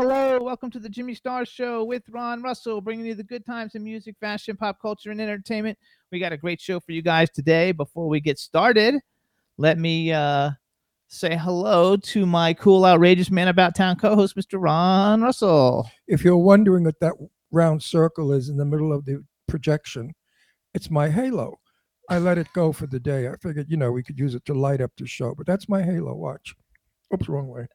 Hello. Welcome to the Jimmy Star Show with Ron Russell, bringing you the good times in music, fashion, pop culture, and entertainment. We got a great show for you guys today. Before we get started, let me say hello to my cool, outrageous man about town co-host, Mr. Ron Russell. If you're wondering what that round circle is in the middle of the projection, it's my halo. I let it go for the day. I figured, you know, we could use it to light up the show, but that's my halo. Watch. Oops, wrong way.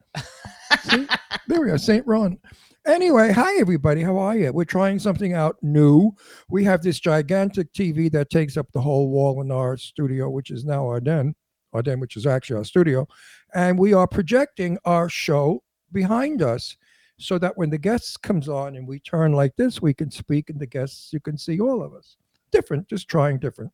See? There we are, St. Ron. Anyway, hi, everybody. How are you? We're trying something out new. We have this gigantic TV that takes up the whole wall in our studio, which is now our den, which is actually our studio. And we are projecting our show behind us so that when the guests comes on and we turn like this, we can speak and the guests, you can see all of us. Different, just trying different.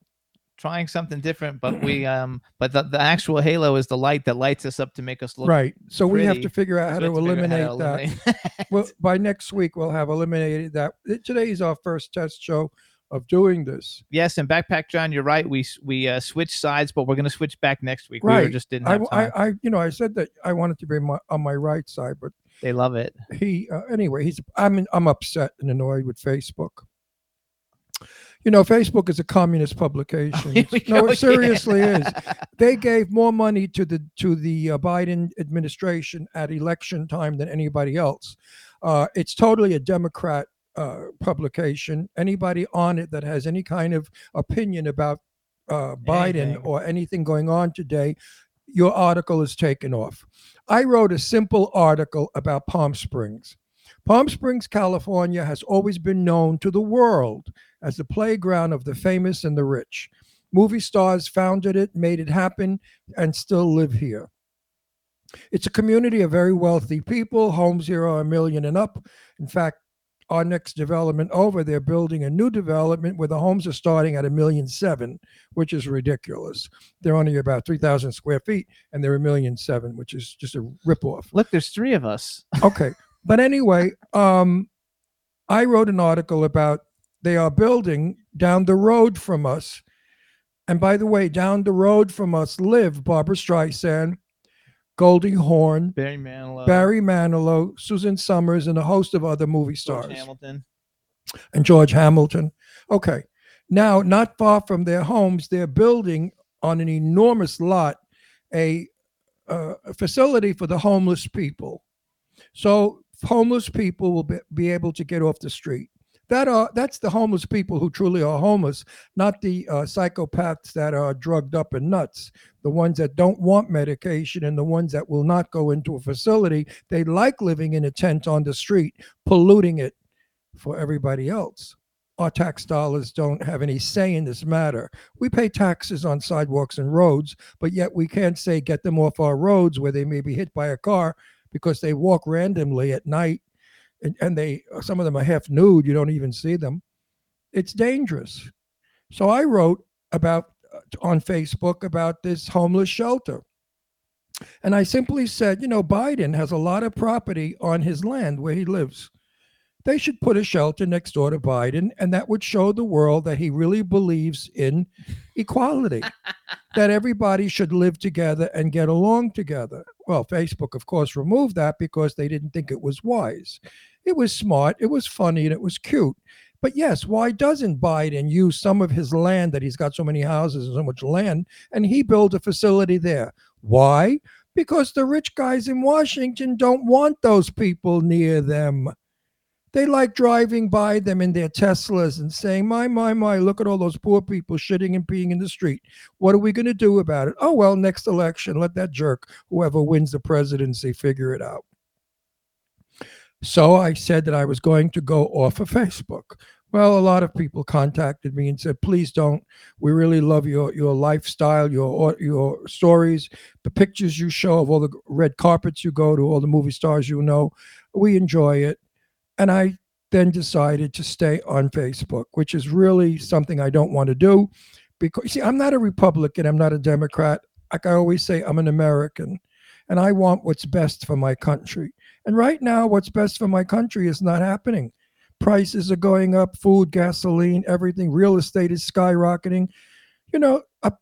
Trying something different, but we the actual halo is the light that lights us up to make us look right. So we have to figure out how to eliminate that. Well, by next week we'll have eliminated that. Today is our first test show of doing this. Yes, and Backpack John, you're right. We switched sides, but we're going to switch back next week. Right. We just didn't have time. I said that I wanted to be on my right side, but they love it. He anyway. I'm upset and annoyed with Facebook. You know, Facebook is a communist publication. No, it seriously is. They gave more money to the Biden administration at election time than anybody else. It's totally a Democrat publication. Anybody on it that has any kind of opinion about Biden or anything going on today, your article is taken off. I wrote a simple article about Palm Springs. Palm Springs, California has always been known to the world as the playground of the famous and the rich. Movie stars founded it, made it happen, and still live here. It's a community of very wealthy people. Homes here are $1 million and up. In fact, our next development over, they're building a new development where the homes are starting at $1.7 million, which is ridiculous. They're only about 3,000 square feet, and they're $1.7 million, which is just a ripoff. Look, there's three of us. Okay. But anyway, I wrote an article about they are building down the road from us. And by the way, down the road from us live Barbara Streisand, Goldie Hawn, Barry Manilow, Susan Summers, and a host of other movie stars. George Hamilton. Okay. Now, not far from their homes, they're building on an enormous lot a facility for the homeless people. So homeless people will be able to get off the street. That's the homeless people who truly are homeless, not the psychopaths that are drugged up and nuts, the ones that don't want medication and the ones that will not go into a facility. They like living in a tent on the street, polluting it for everybody else. Our tax dollars don't have any say in this matter. We pay taxes on sidewalks and roads, but yet we can't say get them off our roads where they may be hit by a car because they walk randomly at night and they, some of them are half nude. You don't even see them. It's dangerous. So I wrote about on Facebook about this homeless shelter. And I simply said, you know, Biden has a lot of property on his land where he lives. They should put a shelter next door to Biden, and that would show the world that he really believes in equality, that everybody should live together and get along together. Well, Facebook, of course, removed that because they didn't think it was wise. It was smart, it was funny, and it was cute. But yes, why doesn't Biden use some of his land that he's got so many houses and so much land, and he built a facility there? Why? because the rich guys in Washington don't want those people near them. They like driving by them in their Teslas and saying, my, look at all those poor people shitting and peeing in the street. What are we going to do about it? Oh, well, next election, let that jerk, whoever wins the presidency, figure it out. So I said that I was going to go off of Facebook. Well, a lot of people contacted me and said, please don't. We really love your lifestyle, your stories, the pictures you show of all the red carpets you go to, all the movie stars you know. We enjoy it. And I then decided to stay on Facebook, which is really something I don't want to do because, see, I'm not a Republican. I'm not a Democrat. Like I always say, I'm an American and I want what's best for my country. And right now, what's best for my country is not happening. Prices are going up, food, gasoline, everything. Real estate is skyrocketing. You know, a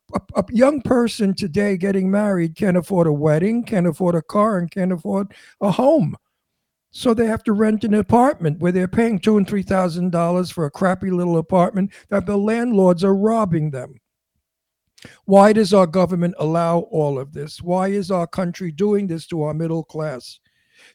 young person today getting married can't afford a wedding, can't afford a car, and can't afford a home. So they have to rent an apartment where they're paying $2,000 and $3,000 for a crappy little apartment that the landlords are robbing them. Why does our government allow all of this? Why is our country doing this to our middle class?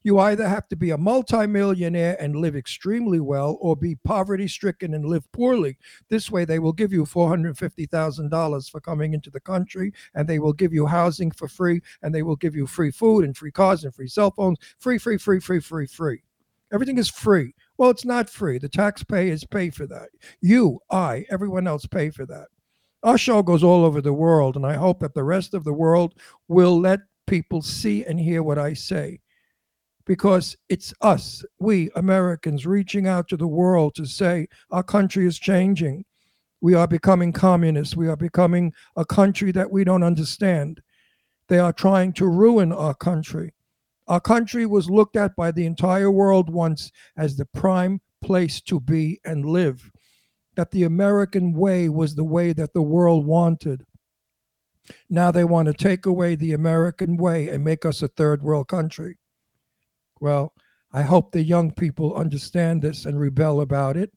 You either have to be a multimillionaire and live extremely well or be poverty-stricken and live poorly. This way they will give you $450,000 for coming into the country and they will give you housing for free and they will give you free food and free cars and free cell phones. Free. Everything is free. Well, it's not free. The taxpayers pay for that. You, I, everyone else pay for that. Our show goes all over the world and I hope that the rest of the world will let people see and hear what I say. Because it's us, we Americans, reaching out to the world to say our country is changing. We are becoming communists. We are becoming a country that we don't understand. They are trying to ruin our country. Our country was looked at by the entire world once as the prime place to be and live. That the American way was the way that the world wanted. Now they want to take away the American way and make us a third world country. Well, I hope the young people understand this and rebel about it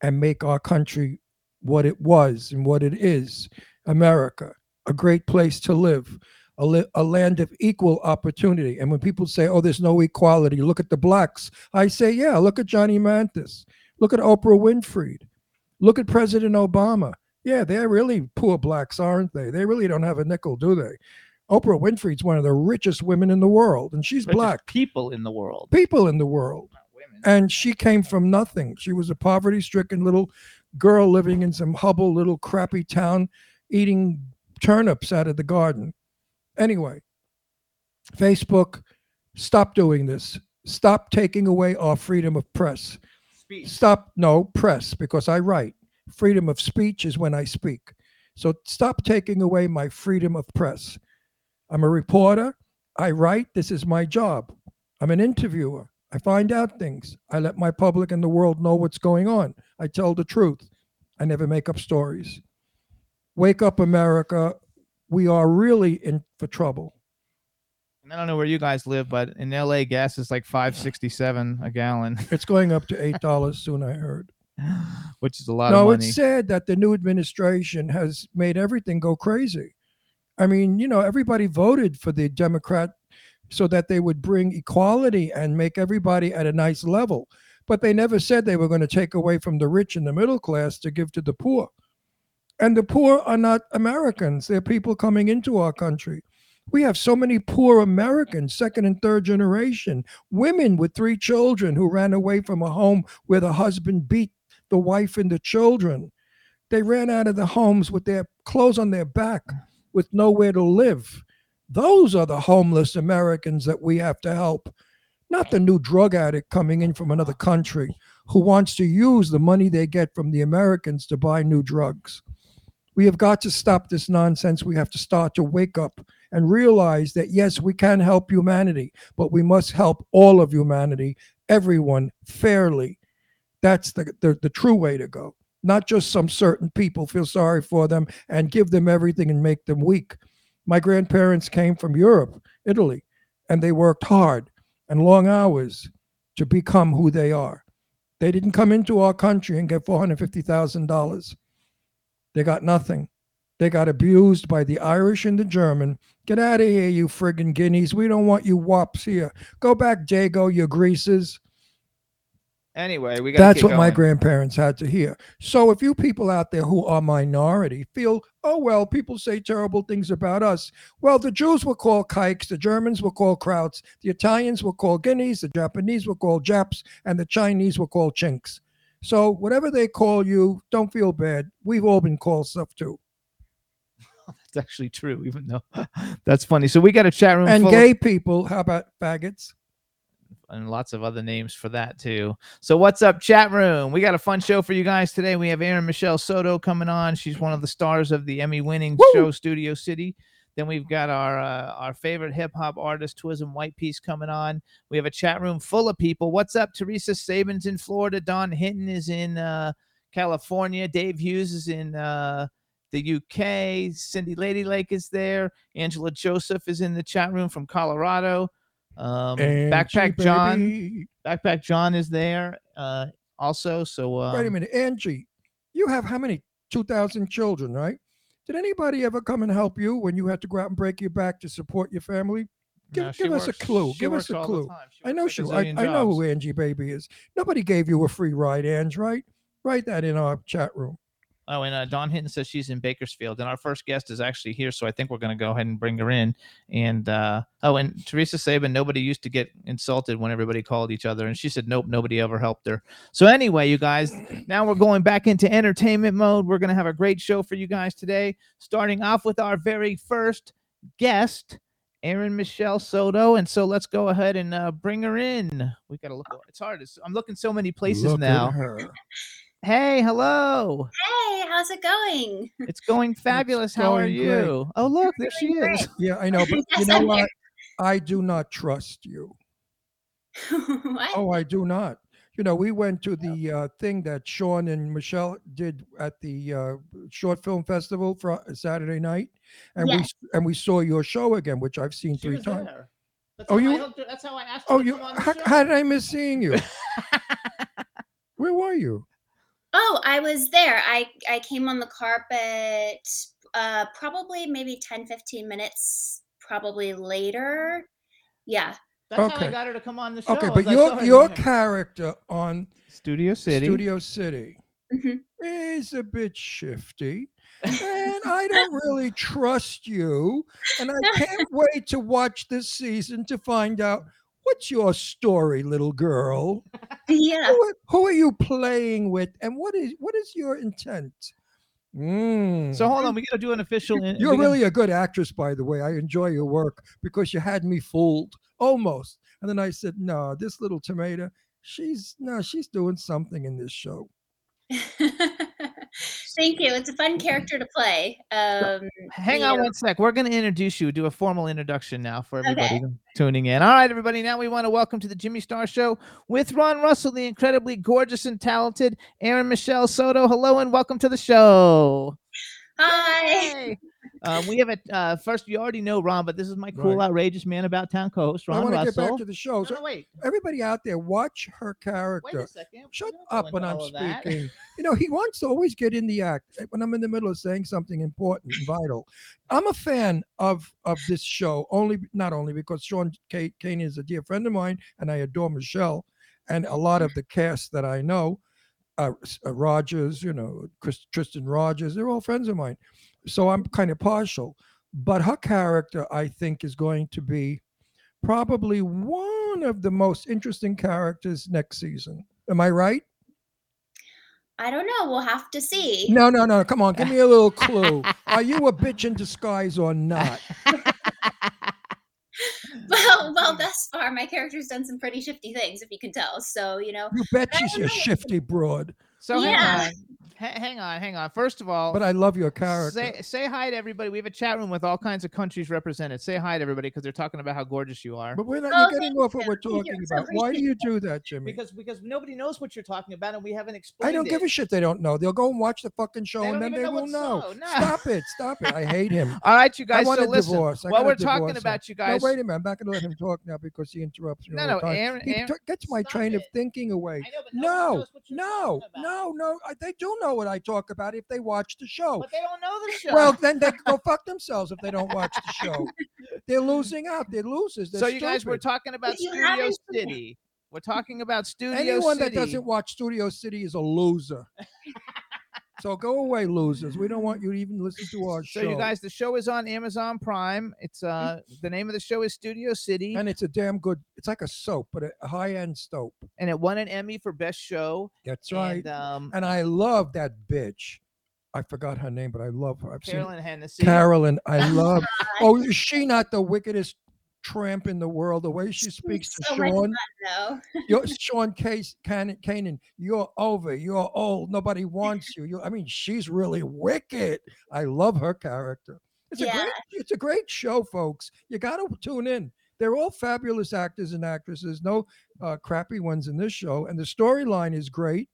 and make our country what it was and what it is. America, a great place to live, a land of equal opportunity. And when people say, oh, there's no equality, look at the blacks. I say, yeah, look at Johnny Mantis. Look at Oprah Winfrey. Look at President Obama. Yeah, they're really poor blacks, aren't they? They really don't have a nickel, do they? Oprah Winfrey's one of the richest women in the world, and she's black. People in the world. People in the world. Not women. And she came from nothing. She was a poverty-stricken little girl living in some humble little crappy town, eating turnips out of the garden. Anyway, Facebook, stop doing this. Stop taking away our freedom of press. Speech. Stop, no, press, because I write. Freedom of speech is when I speak. So stop taking away my freedom of press. I'm a reporter. I write. This is my job. I'm an interviewer. I find out things. I let my public and the world know what's going on. I tell the truth. I never make up stories. Wake up, America. We are really in for trouble. And I don't know where you guys live, but in LA, gas is like $5.67 a gallon. It's going up to $8 soon, I heard. Which is a lot of money. No, it's sad that the new administration has made everything go crazy. I mean, you know, everybody voted for the Democrat so that they would bring equality and make everybody at a nice level. But they never said they were going to take away from the rich and the middle class to give to the poor. And the poor are not Americans. They're people coming into our country. We have so many poor Americans, second and third generation, women with 3 children who ran away from a home where the husband beat the wife and the children. They ran out of the homes with their clothes on their back, with nowhere to live. Those are the homeless Americans that we have to help, not the new drug addict coming in from another country who wants to use the money they get from the Americans to buy new drugs. We have got to stop this nonsense. We have to start to wake up and realize that, yes, we can help humanity, but we must help all of humanity, everyone, fairly. That's the true way to go. Not just some certain people, feel sorry for them and give them everything and make them weak. My grandparents came from Europe, Italy, and they worked hard and long hours to become who they are. They didn't come into our country and get $450,000. They got nothing. They got abused by the Irish and the German. Get out of here, you friggin' guineas. We don't want you wops here. Go back, Jago, you greasers. Anyway, we got to keep going. My grandparents had to hear. So if you people out there who are minority feel, oh, well, people say terrible things about us. Well, the Jews were called kikes, the Germans were called krauts, the Italians were called guineas, the Japanese were called Japs, and the Chinese were called chinks. So whatever they call you, don't feel bad. We've all been called stuff too. That's actually true, even though that's funny. So we got a chat room and full gay people. How about faggots? And lots of other names for that too. So what's up, chat room? We got a fun show for you guys today. We have Erin Michele Soto coming on. She's one of the stars of the Emmy-winning show Studio City. Then we've got our favorite hip-hop artist, Twizm Whyte Piece, coming on. We have a chat room full of people. What's up? Teresa Sabin's in Florida. Don Hinton is in California. Dave Hughes is in the UK. Cindy Ladylake is there. Angela Joseph is in the chat room from Colorado. Backpack John is there also. So wait a minute, Angie, you have how many 2,000 children, right? Did anybody ever come and help you when you had to go out and break your back to support your family? Give us a clue. I know she. I know who Angie Baby is. Nobody gave you a free ride, Ange, right? Write that in our chat room. Oh, and Dawn Hinton says she's in Bakersfield, and our first guest is actually here, so I think we're going to go ahead and bring her in. And and Teresa Sabin, nobody used to get insulted when everybody called each other, and she said, nope, nobody ever helped her. So anyway, you guys, now we're going back into entertainment mode. We're going to have a great show for you guys today, starting off with our very first guest, Erin Michele Soto, and so let's go ahead and bring her in. We got to look. It's hard. I'm looking so many places now. At her. Hey, hello. Hey, how's it going? It's going fabulous. How are you? Great. Oh, look, there she is. Yeah, I know, but you know what? I do not trust you. What? Oh, I do not. You know, we went to the thing that Sean and Michelle did at the Short Film Festival for Saturday night, and we saw your show again, which I've seen she 3 times. Oh, you? That's how I asked. Oh, you? How did I miss seeing you? Where were you? Oh, I was there. I came on the carpet probably maybe 10, 15 minutes, probably later. Yeah. That's how I got her to come on the show. Okay, but your character on Studio City mm-hmm. is a bit shifty. And I don't really trust you. And I can't wait to watch this season to find out. What's your story, little girl? Yeah. Who are you playing with, and what is your intent? Mm. So hold on, we got to do an official. You're really a good actress, by the way. I enjoy your work because you had me fooled almost, and then I said, "No, this little tomato, she's doing something in this show." Thank you. It's a fun character to play. Hang on one sec. We're going to introduce you, do a formal introduction now for everybody tuning in. All right, everybody. Now we want to welcome to the Jimmy Star Show with Ron Russell, the incredibly gorgeous and talented Erin Michele Soto. Hello and welcome to the show. Hi. We have first, you already know Ron, but this is my cool, outrageous man about town co-host, Ron Russell. I want to get back to the show. So wait. Everybody out there, watch her character. Wait a second. Shut up when I'm speaking. You know, he wants to always get in the act when I'm in the middle of saying something important and vital. I'm a fan of this show, not only because Sean Kanan is a dear friend of mine, and I adore Michelle and a lot of the cast that I know. Rogers, you know, Tristan Rogers, they're all friends of mine. So I'm kind of partial, but her character, I think, is going to be probably one of the most interesting characters next season. Am I right? I don't know. We'll have to see. No. Come on. Give me a little clue. Are you a bitch in disguise or not? Well, thus far, my character's done some pretty shifty things, if you can tell. So, you know. You bet she's a shifty broad. So, hang on. First of all. But I love your character. Say hi to everybody. We have a chat room with all kinds of countries represented. Say hi to everybody because they're talking about how gorgeous you are. But we're not getting off what we're talking about. Why do you do that, Jimmy? Because nobody knows what you're talking about, and we haven't explained it. I don't give a shit they don't know. They'll go and watch the fucking show, and then they will know. No. Stop it. I hate him. All right, you guys. I want a divorce. While we're talking about you guys. No, wait a minute. I'm not going to let him talk now because he interrupts me. No, Erin. He gets my train of thinking away. No, I know, but no. No, no. They do know what I talk about if they watch the show. But they don't know the show. Well, then they can go fuck themselves if they don't watch the show. They're losing out. They're losers. They're so stupid. You guys were talking about Studio City. We're talking about Studio City. Anyone that doesn't watch Studio City is a loser. So go away, losers. We don't want you to even listen to our show. So you guys, the show is on Amazon Prime. It's the name of the show is Studio City. And it's a damn good, it's like a soap, but a high-end soap. And it won an Emmy for Best Show. That's right. And I love that bitch. I forgot her name, but I love her. Carolyn Hennessy. Carolyn, I love. Oh, is she not the wickedest tramp in the world? The way she speaks to Sean. You're Sean Kanan, you're over, you're old, nobody wants you. I mean, she's really wicked. I love her character. It's a great show, folks. You gotta tune in. They're all fabulous actors and actresses, no crappy ones in this show. And the storyline is great.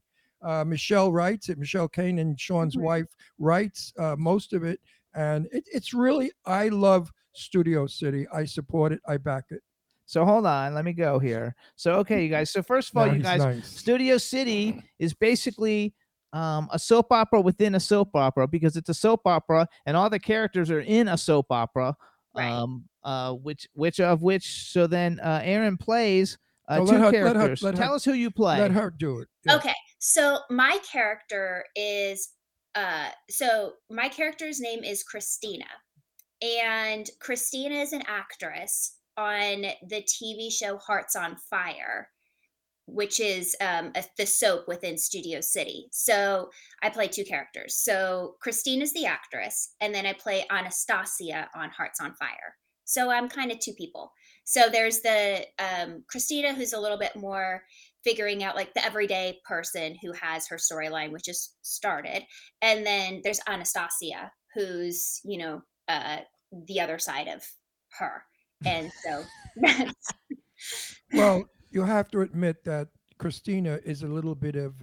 Michelle writes it, Michelle Kanan, Sean's wife, writes most of it. And it's really, I love Studio City. I support it. I back it. So hold on. Let me go here. So, okay, you guys. So first of all, Studio City is basically a soap opera within a soap opera, because it's a soap opera and all the characters are in a soap opera, right. So then Erin plays two characters. Tell us who you play. Let her do it. Yeah. Okay. So my character is, my character's name is Christina. And Christina is an actress on the TV show Hearts on Fire, which is the soap within Studio City. So I play two characters. So Christina's the actress, and then I play Anastasia on Hearts on Fire. So I'm kind of two people. So there's the Christina, who's a little bit more figuring out like the everyday person who has her storyline, which is started. And then there's Anastasia, who's, you know, the other side of her. And so well, you have to admit that Christina is a little bit of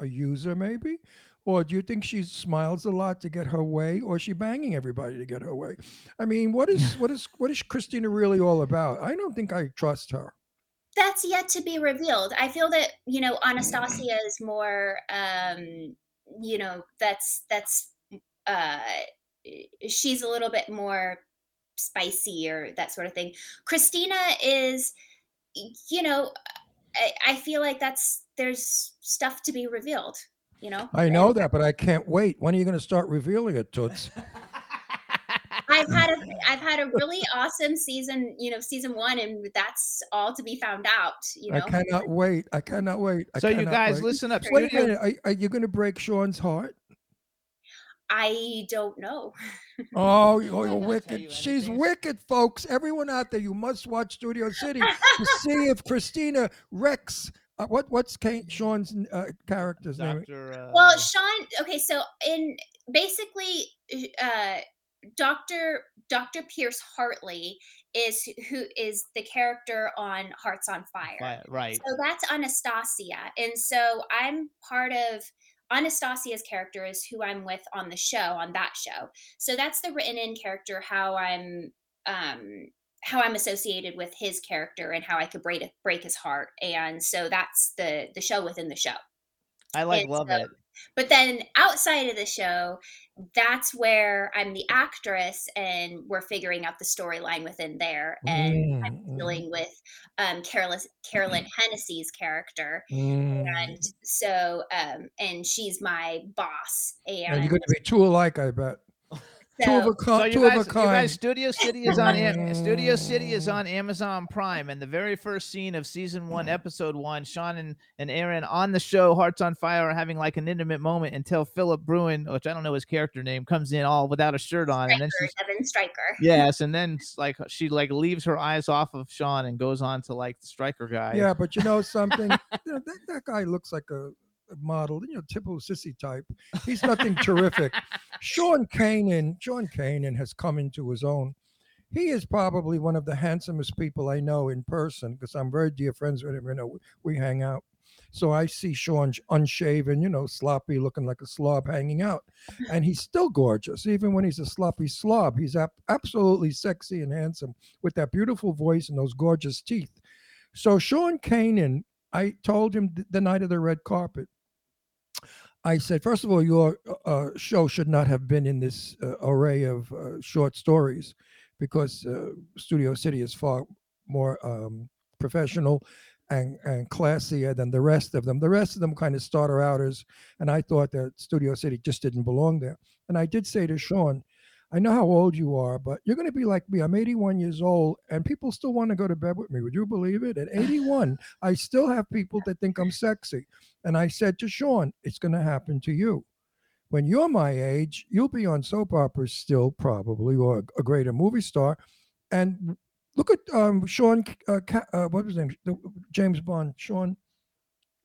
a user, maybe. Or do you think she smiles a lot to get her way, or is she banging everybody to get her way? I mean, what is Christina really all about? I don't think I trust her. That's yet to be revealed. I feel that, you know, Anastasia is more that's she's a little bit more spicy or that sort of thing. Christina is, you know, I feel like there's stuff to be revealed, you know? I know that, but I can't wait. When are you going to start revealing it, Toots? I've had a really awesome season, you know, season one, and that's all to be found out. You know, I cannot wait. So you guys listen up. Wait a minute, are you going to break Sean's heart? I don't know. Oh, you're wicked. She's wicked, folks. Everyone out there, you must watch Studio City to see if Christina wrecks. What's Sean's character's name? Well, Sean. Okay, so in basically, Dr. Pierce Hartley is the character on Hearts on Fire. Right. So that's Anastasia, and so I'm part of. Anastasia's character is who I'm with on the show, on that show. So that's the written-in character, how I'm associated with his character and how I could break his heart. And so that's the show within the show. I love it. But then outside of the show, that's where I'm the actress and we're figuring out the storyline within there. And I'm dealing with Carolyn Hennessy's character. And so, and she's my boss. And you're going to be two alike, I bet. So you guys, Studio City is on Amazon Prime, and the very first scene of season 1, episode 1, Sean and Erin on the show Hearts on Fire are having like an intimate moment until Philip Bruin, which I don't know his character name, comes in all without a shirt on, Stryker, and then Evan Stryker. Yes, and then like she like leaves her eyes off of Sean and goes on to like the Stryker guy. Yeah, but you know something, you know, that guy looks like a model, you know, typical sissy type. He's nothing terrific. Sean Kanan has come into his own. He is probably one of the handsomest people I know in person, because I'm very dear friends with him. You know, we hang out. So I see Sean unshaven, you know, sloppy, looking like a slob hanging out. And he's still gorgeous. Even when he's a sloppy slob, he's absolutely sexy and handsome with that beautiful voice and those gorgeous teeth. So Sean Kanan, I told him the night of the red carpet, I said, first of all, your show should not have been in this array of short stories, because Studio City is far more professional and classier than the rest of them. The rest of them kind of starter outers, and I thought that Studio City just didn't belong there. And I did say to Sean, I know how old you are, but you're going to be like me. I'm 81 years old, and people still want to go to bed with me. Would you believe it? At 81, I still have people that think I'm sexy. And I said to Sean, it's going to happen to you. When you're my age, you'll be on soap operas still, probably, or a greater movie star. And look at Sean, what was his name? James Bond, Sean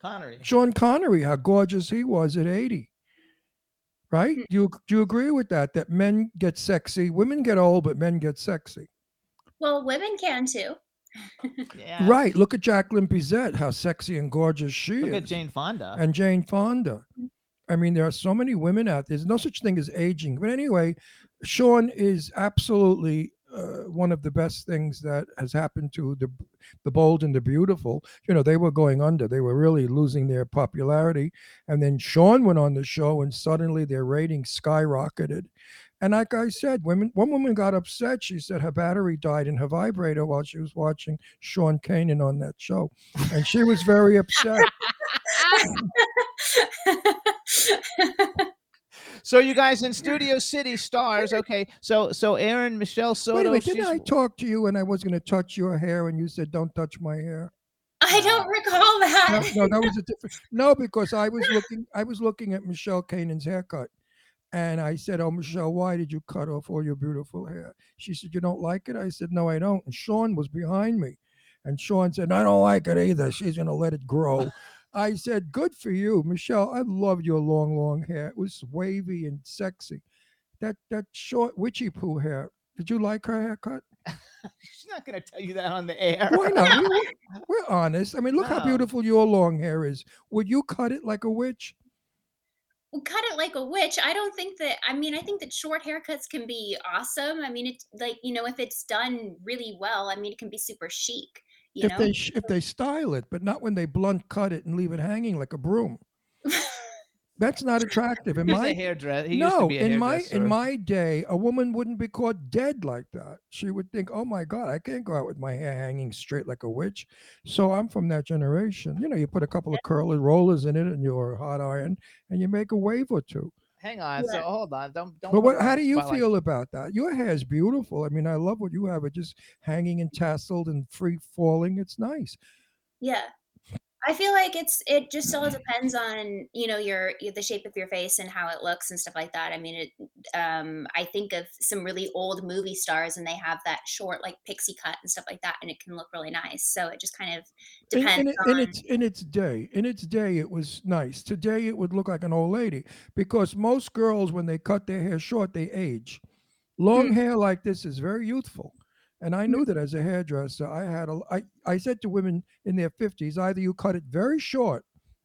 Connery. Sean Connery, how gorgeous he was at 80. Right? Do you agree with that? That men get sexy, women get old, but men get sexy. Well, women can too. Yeah. Right. Look at Jacqueline Bisset, how sexy and gorgeous she is. Look at Jane Fonda. And Jane Fonda. I mean, there are so many women out there. There's no such thing as aging. But anyway, Sean is absolutely one of the best things that has happened to the bold and the beautiful. You know, they were going under. They were really losing their popularity. And then Sean went on the show, and suddenly their ratings skyrocketed. And like I said, one woman got upset. She said her battery died in her vibrator while she was watching Sean Kanan on that show. And she was very upset. So you guys in Studio City stars, okay? So Erin Michele Soto. Wait a minute, didn't I talk to you and I was going to touch your hair, and you said don't touch my hair? I don't recall that. No, that was a different. No, because I was looking at Michelle Kanan's haircut, and I said, "Oh, Michelle, why did you cut off all your beautiful hair?" She said, "You don't like it?" I said, "No, I don't." And Sean was behind me, and Sean said, "I don't like it either. She's going to let it grow." I said, good for you, Michelle. I loved your long, long hair. It was wavy and sexy. That short witchy poo hair. Did you like her haircut? She's not going to tell you that on the air. Why not? We're honest. I mean, look how beautiful your long hair is. Would you cut it like a witch? Well, cut it like a witch. I don't think that, I mean, I think that short haircuts can be awesome. I mean, it's like, you know, if it's done really well, I mean, it can be super chic. You know? If they style it, but not when they blunt cut it and leave it hanging like a broom. That's not attractive. In my day, a woman wouldn't be caught dead like that. She would think, "Oh my God, I can't go out with my hair hanging straight like a witch." So I'm from that generation. You know, you put a couple of curly rollers in it and your hot iron, and you make a wave or two. Hang on. Yeah. So hold on. Don't. But how do you feel about that? Your hair is beautiful. I mean, I love what you have. It just hanging and tasseled and free falling. It's nice. Yeah, I feel like it just all depends on, you know, the shape of your face and how it looks and stuff like that. I mean, I think of some really old movie stars and they have that short like pixie cut and stuff like that, and it can look really nice. So it just kind of depends. In its day, it was nice. Today, it would look like an old lady, because most girls, when they cut their hair short, they age. Long hair like this is very youthful. And I knew that as a hairdresser, I said to women in their 50s, either you cut it very short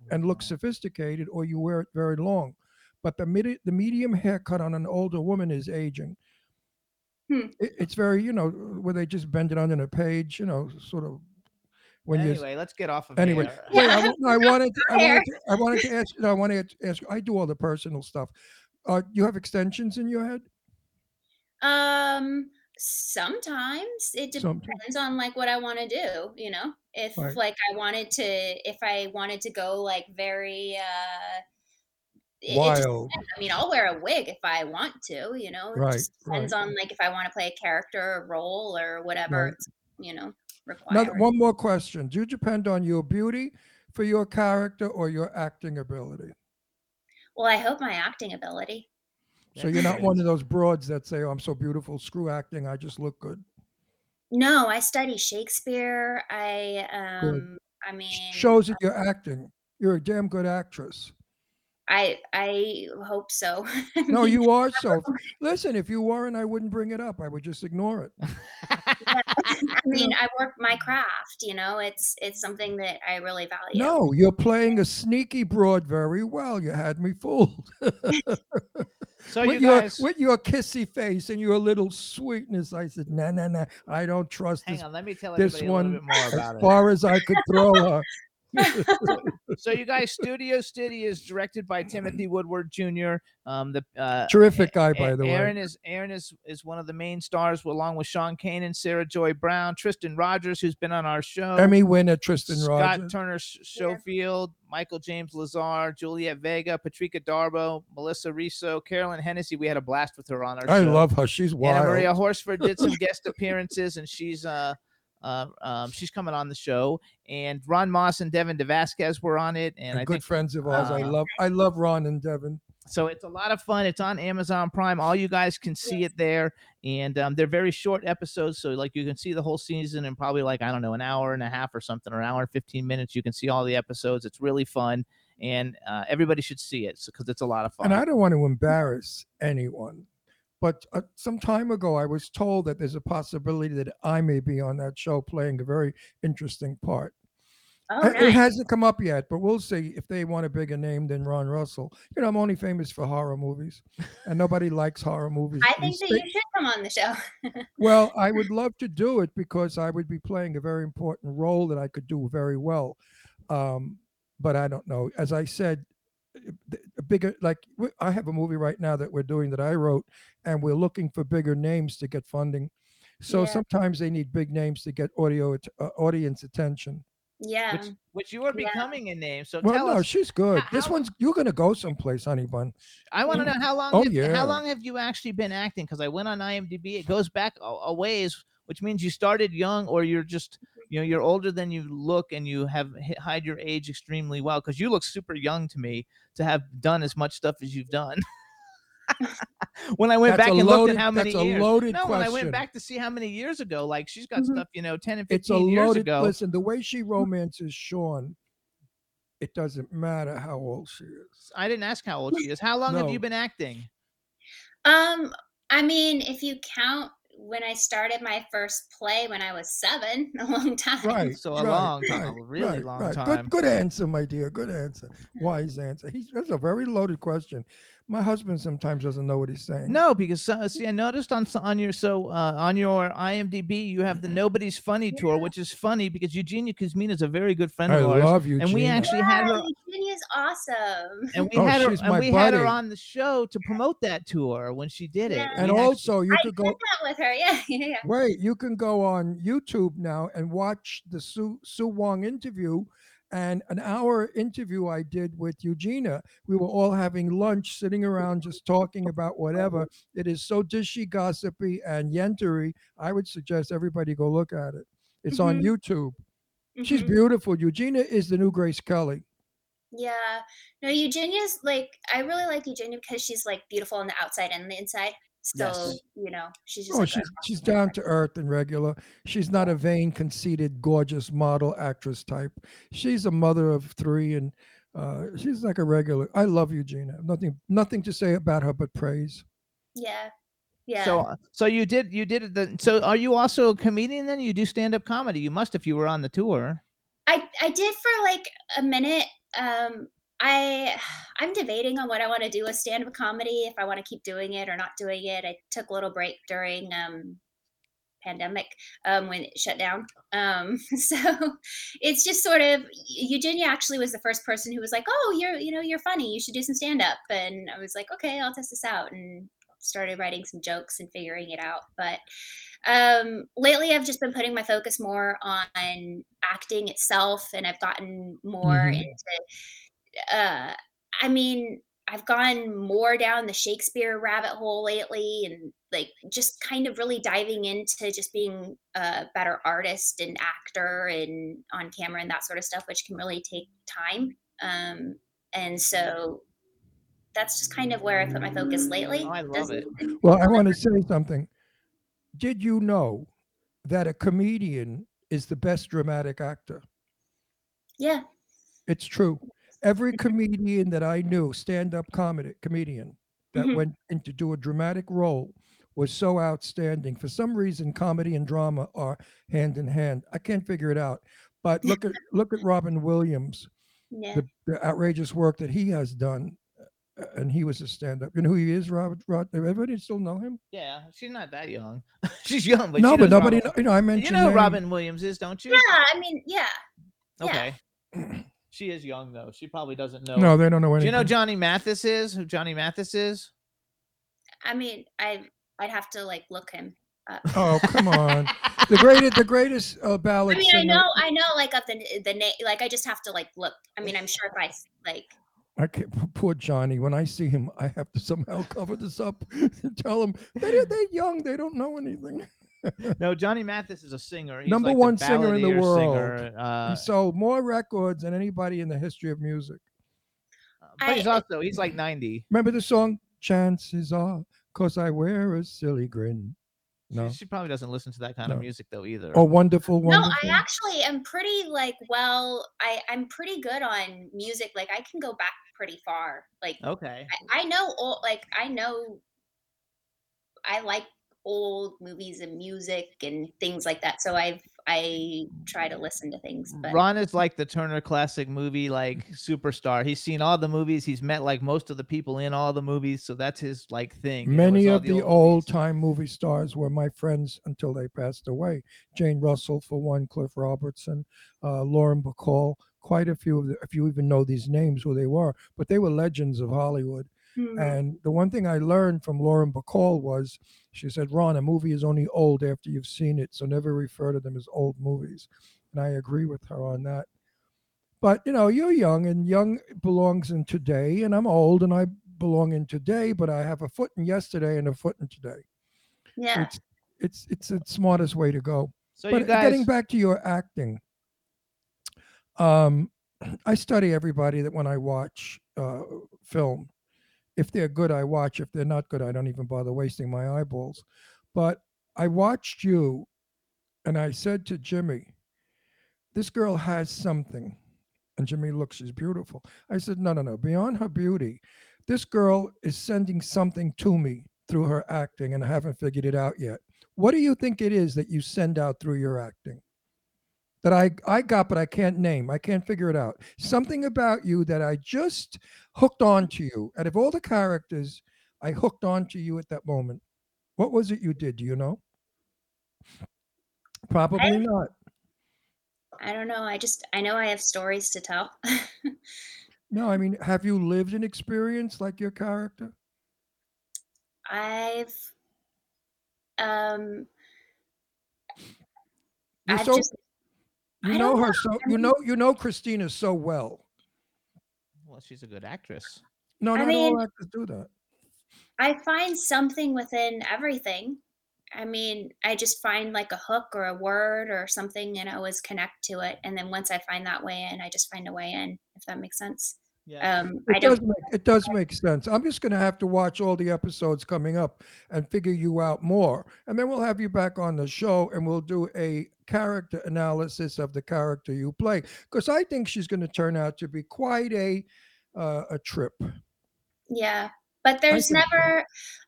and look sophisticated, or you wear it very long. But the medium haircut on an older woman is aging. It's very, you know, where they just bend it under a page, you know, sort of. Let's get off of here. Yeah, I wanted to ask. I do all the personal stuff. You have extensions in your head? Sometimes it depends on like what I want to do, you know. If right. like if I wanted to go like very wild. I mean, I'll wear a wig if I want to, you know. It just depends on like if I want to play a character or role or whatever, you know, required. Now, one more question. Do you depend on your beauty for your character or your acting ability? Well, I hope my acting ability. So you're not one of those broads that say, "Oh, I'm so beautiful, screw acting, I just look good." No, I study Shakespeare. I mean, shows that you're acting. You're a damn good actress. I hope so. No, you are so. Listen, if you weren't, I wouldn't bring it up. I would just ignore it. I mean, I work my craft, you know, it's something that I really value. No, you're playing a sneaky broad very well. You had me fooled. So with your kissy face and your little sweetness, I said, no, I don't trust this. Hang on, let me tell everybody a little bit more about it. As far as I could throw her. So you guys, Studio City is directed by Timothy Woodward Jr. The terrific guy, by the way. Erin is one of the main stars, along with Sean Kanan, Sarah Joy Brown, Tristan Rogers, who's been on our show, Emmy winner Tristan Rogers, Scott Turner Schofield, Michael James Lazar, Juliet Vega, Patricia Darbo, Melissa Riso, Carolyn Hennessy. We had a blast with her on our show. I love her. She's wild. Anna Maria Horsford did some guest appearances, and she's coming on the show, and Ron Moss and Devin DeVasquez were on it, and I good think, friends of ours. I love Ron and Devin. So it's a lot of fun. It's on Amazon Prime. All you guys can see it there, and they're very short episodes. So like you can see the whole season in probably like, I don't know, an hour and a half or something, or an hour and 15 minutes. You can see all the episodes. It's really fun, and everybody should see it because it's a lot of fun. And I don't want to embarrass anyone, but some time ago, I was told that there's a possibility that I may be on that show playing a very interesting part. Oh, nice. It hasn't come up yet, but we'll see. If they want a bigger name than Ron Russell. You know, I'm only famous for horror movies, and nobody likes horror movies. I think that you should come on the show. Well, I would love to do it because I would be playing a very important role that I could do very well. But I don't know. As I said, I have a movie right now that we're doing that I wrote, and we're looking for bigger names to get funding. So sometimes they need big names to get audience attention. Yeah, which you are becoming a name. So well, tell us. She's good. You're gonna go someplace, honey bun. I want to know how long have you actually been acting? Because I went on IMDb. It goes back a ways, which means you started young, or you're just, you know, you're older than you look, and you have hide your age extremely well. Because you look super young to me to have done as much stuff as you've done. When I went back to see how many years ago, like she's got stuff, you know, 10 and 15 years ago. Listen, the way she romances Sean, it doesn't matter how old she is. I didn't ask how old she is. How long have you been acting? I mean, if you count when I started my first play when I was 7, a long time. Right. So a really long time. Good answer, my dear. Good answer. Wise answer. That's a very loaded question. My husband sometimes doesn't know what he's saying. No, because I noticed on your IMDb you have the Nobody's Funny tour, which is funny because Eugenia Kuzmina is a very good friend of ours. I love Eugenia. And we actually had her. Eugenia's awesome. And we had her on the show to promote that tour when she did it. And also you could go that with her. Yeah. Right, you can go on YouTube now and watch the Sue Wong interview. And an hour interview I did with Eugenia. We were all having lunch, sitting around, just talking about whatever. It is so dishy, gossipy, and yentery. I would suggest everybody go look at it. It's on YouTube. She's beautiful. Eugenia is the new Grace Kelly. Yeah. No, Eugenia's I really like Eugenia because she's like beautiful on the outside and the inside. So, you know, she's just she's down to earth and regular. She's not a vain, conceited, gorgeous model actress type. She's a mother of 3, and she's like a regular. I love Eugenia. Nothing to say about her but praise. Yeah. Yeah. So so are you also a comedian then? You do stand-up comedy. You must if you were on the tour. I did for like a minute. I'm debating on what I want to do with stand-up comedy, if I want to keep doing it or not doing it. I took a little break during pandemic when it shut down. So it's just sort of, Eugenia actually was the first person who was like, oh, you're funny. You should do some stand-up. And I was like, okay, I'll test this out, and started writing some jokes and figuring it out. But lately I've just been putting my focus more on acting itself, and I've gotten more into... I mean, I've gone more down the Shakespeare rabbit hole lately, and like just kind of really diving into just being a better artist and actor and on camera and that sort of stuff, which can really take time. And so that's just kind of where I put my focus lately. Oh, I love it. Well, I want to say something. Did you know that a comedian is the best dramatic actor? Yeah. It's true. Every comedian that I knew, stand-up comedian, that went in to do a dramatic role was so outstanding. For some reason, comedy and drama are hand in hand. I can't figure it out. But look at Robin Williams, the outrageous work that he has done. And he was a stand-up. You know who he is, Robert? Everybody still know him? Yeah, she's not that young. She's young, but nobody. Robin. You know, I mentioned. You know who Robin Williams is, don't you? Yeah, I mean, yeah. Okay. Yeah. She is young, though. She probably doesn't know. No, they don't know anything. Do you know Johnny Mathis is? Who Johnny Mathis is? I mean, I'd have to, like, look him up. Oh, come on. The greatest ballad singer. I mean, I know, like, of the name. Like, I just have to, like, look. I mean, I'm sure if I, like... I can't, poor Johnny. When I see him, I have to somehow cover this up and tell him they're young. They don't know anything. No, Johnny Mathis is a singer. He's number one singer in the world. He sold more records than anybody in the history of music. But he's like 90. Remember the song "Chances Are," 'cause I wear a silly grin. No, she probably doesn't listen to that kind of music though either. Oh, wonderful. No, I actually am pretty I'm pretty good on music. Like I can go back pretty far. Like okay, I know all. Like I know. I like old movies and music and things like that. So I try to listen to things. But Ron is like the Turner Classic Movie like superstar. He's seen all the movies. He's met like most of the people in all the movies. So that's his like thing. Many of the old time movie stars were my friends until they passed away. Jane Russell for one, Cliff Robertson, Lauren Bacall, quite a few of the, if you even know these names who they were, but they were legends of Hollywood. Mm-hmm. And the one thing I learned from Lauren Bacall was she said, Ron, a movie is only old after you've seen it. So never refer to them as old movies. And I agree with her on that. But, you know, you're young and young belongs in today. And I'm old and I belong in today, but I have a foot in yesterday and a foot in today. Yeah. It's the smartest way to go. So but you guys... getting back to your acting. I study everybody that when I watch film. If they're good, I watch. If they're not good, I don't even bother wasting my eyeballs. But I watched you, and I said to Jimmy, this girl has something. And Jimmy, look, she's beautiful. I said, no. Beyond her beauty, this girl is sending something to me through her acting, and I haven't figured it out yet. What do you think it is that you send out through your acting? That I got, but I can't name. I can't figure it out. Something about you that I just hooked on to you. Out of all the characters, I hooked on to you at that moment. What was it you did? Do you know? Probably not. I don't know. I know I have stories to tell. No, I mean, have you lived an experience like your character? You know Christina so well. Well, she's a good actress. No, not all actors do that. I find something within everything. I mean, I just find like a hook or a word or something and I always connect to it. And then once I find that way in, I just find a way in, if that makes sense. Yeah. It does make sense. I'm just going to have to watch all the episodes coming up and figure you out more. And then we'll have you back on the show and we'll do a character analysis of the character you play. Because I think she's going to turn out to be quite a trip. Yeah. But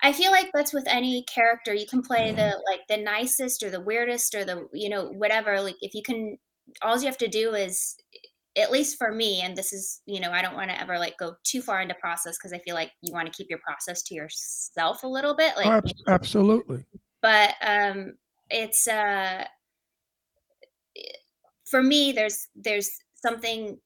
I feel like that's with any character. You can play the nicest or the weirdest or the, you know, whatever. Like if you can, all you have to do is, at least for me, and this is, you know, I don't want to ever like go too far into process because I feel like you want to keep your process to yourself a little bit. Like absolutely. But it's for me, there's something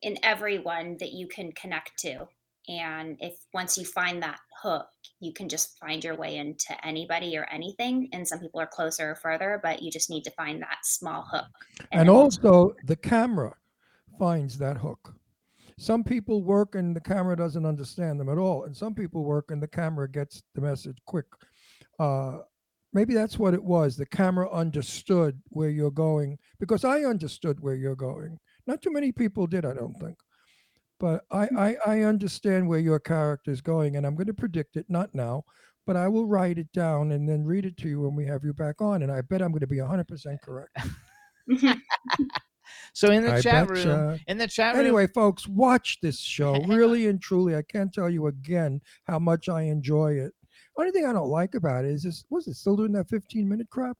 in everyone that you can connect to, and if once you find that hook, you can just find your way into anybody or anything. And some people are closer or further, but you just need to find that small hook. And also the camera finds that hook. Some people work and the camera doesn't understand them at all, and some people work and the camera gets the message quick. Maybe that's what it was. The camera understood where you're going, because I understood where you're going. Not too many people did, I don't think, but I understand where your character is going, and I'm going to predict it, not now, but I will write it down and then read it to you when we have you back on, and I bet I'm going to be 100% correct. So in the chat room. Anyway, folks, watch this show. Really and truly, I can't tell you again how much I enjoy it. Only thing I don't like about it is this. Was it still doing that 15-minute crap?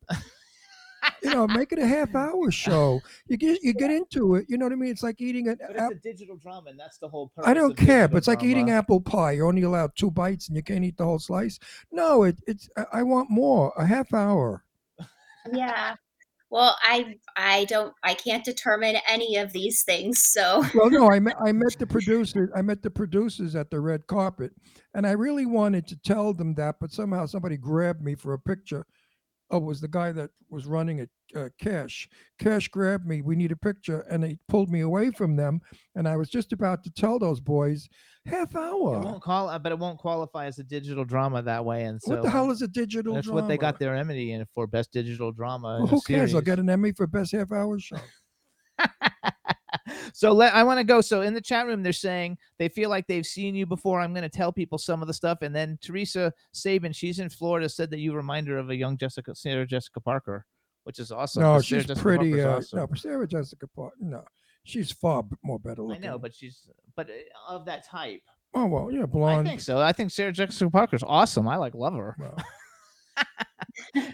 You know, make it a half-hour show. You get into it. You know what I mean? It's like eating it. But it's a digital drama, and that's the whole purpose. I don't care. But it's like eating apple pie. You're only allowed 2 bites, and you can't eat the whole slice. No, I want more. A half hour. Yeah. Well, I can't determine any of these things. So well, no, I met the producers. I met the producers at the red carpet, and I really wanted to tell them that, but somehow somebody grabbed me for a picture. Oh, it was the guy that was running it, Cash. Cash grabbed me. We need a picture, and they pulled me away from them. And I was just about to tell those boys, half hour. It won't qualify as a digital drama that way. And so, what the hell is a digital drama? That's what they got their Emmy in for, best digital drama. Well, who cares? I'll get an Emmy for best half hour show. I want to go. So in the chat room, they're saying they feel like they've seen you before. I'm going to tell people some of the stuff. And then Teresa Sabin, she's in Florida, said that you remind her of a young Sarah Jessica Parker, which is awesome. No, she's pretty. Awesome. No, Sarah Jessica Parker. No, she's far more better looking. I know, but she's of that type. Oh, well, yeah, blonde. I think so. I think Sarah Jessica Parker's awesome. I love her. Well.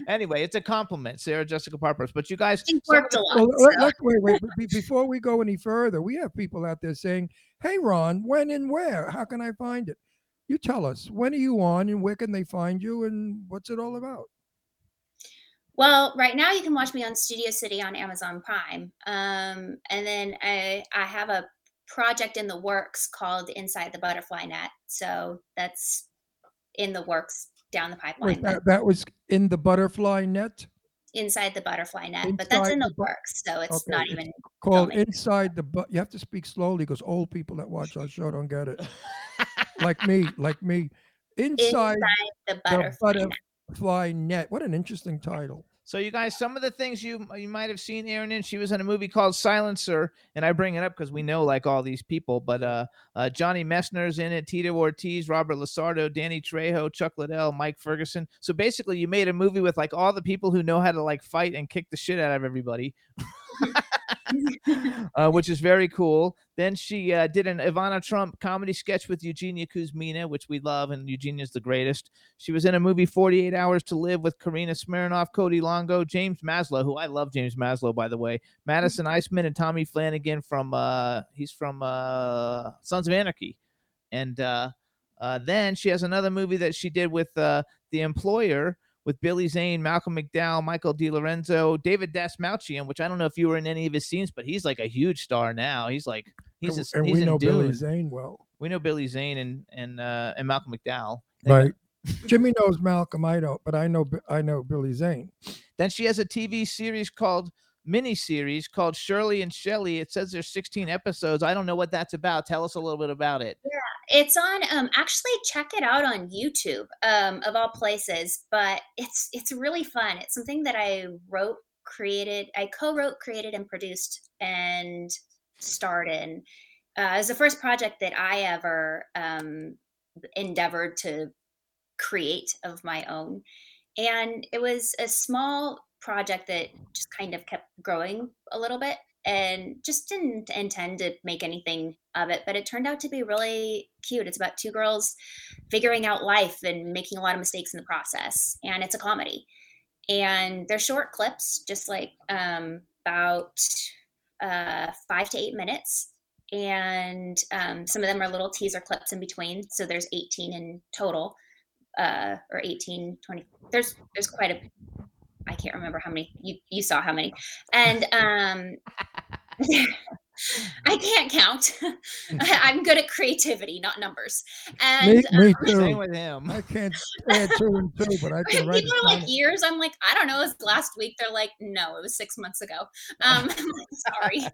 Anyway, it's a compliment, Sarah Jessica Parker. But you guys, before we go any further, we have people out there saying, "Hey, Ron, when and where? How can I find it?" You tell us. When are you on, and where can they find you, and what's it all about? Well, right now you can watch me on Studio City on Amazon Prime, and then I have a project in the works called Inside the Butterfly Net, so that's in the works. Down the pipeline. Wait, that was in the butterfly net? Inside the butterfly net, but that's in the works, so it's not even called Inside the But. You have to speak slowly because old people that watch our show don't get it. like me. Inside the butterfly net. What an interesting title. So you guys, some of the things you might have seen Erin in, she was in a movie called Silencer, and I bring it up because we know like all these people, but Johnny Messner's in it, Tito Ortiz, Robert Luzardo, Danny Trejo, Chuck Liddell, Mike Ferguson. So basically you made a movie with like all the people who know how to like fight and kick the shit out of everybody. Which is very cool. Then she did an Ivana Trump comedy sketch with Eugenia Kuzmina, which we love, and Eugenia's the greatest. She was in a movie 48 Hours to Live with Karina Smirnoff, Cody Longo, James Maslow, who I love James Maslow, by the way, Madison Iceman, and Tommy Flanagan from Sons of Anarchy. And then she has another movie that she did with The Employer, with Billy Zane, Malcolm McDowell, Michael DiLorenzo, David Dasmalchian, which I don't know if you were in any of his scenes, but he's like a huge star now. Billy Zane well. We know Billy Zane and Malcolm McDowell. Right. Jimmy knows Malcolm. I don't, but I know Billy Zane. Then she has a TV series called Shirley and Shelley. It says there's 16 episodes. I don't know what that's about. Tell us a little bit about it. Yeah, it's on actually check it out on YouTube of all places, but it's really fun. It's something that I co-wrote, created, and produced and starred in. It was the first project that I ever endeavored to create of my own. And it was a small project that just kind of kept growing a little bit and just didn't intend to make anything of it, but it turned out to be really cute. It's about two girls figuring out life and making a lot of mistakes in the process. And it's a comedy, and they're short clips, just like about 5 to 8 minutes. And some of them are little teaser clips in between. So there's 18 in total, or 18, 20, there's quite a, I can't remember how many you saw how many, and I can't count. I'm good at creativity, not numbers. And me too. Same with him. I can't add 2 and 2, but I can write. People are like years. I'm like, I don't know. It was last week. They're like, no, it was 6 months ago. I'm sorry.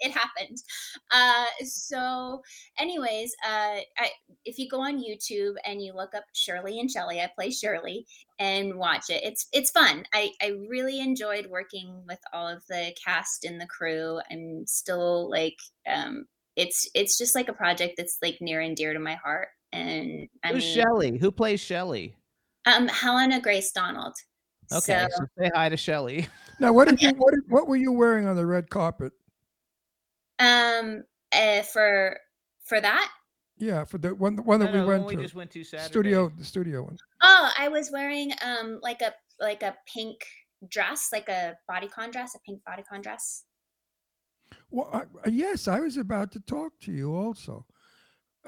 It happened. So, anyways, if you go on YouTube and you look up Shirley and Shelley, I play Shirley, and watch it. It's fun. I really enjoyed working with all of the cast and the crew. I'm still like, it's just like a project that's like near and dear to my heart. And Shelley? Who plays Shelley? Helena Grace Donald. Okay, so say hi to Shelley. Now, what were you wearing on the red carpet? For that. Yeah, for the one that we just went to Saturday. The studio one. Oh, I was wearing like a pink dress, like a pink bodycon dress. Well, yes, I was about to talk to you also.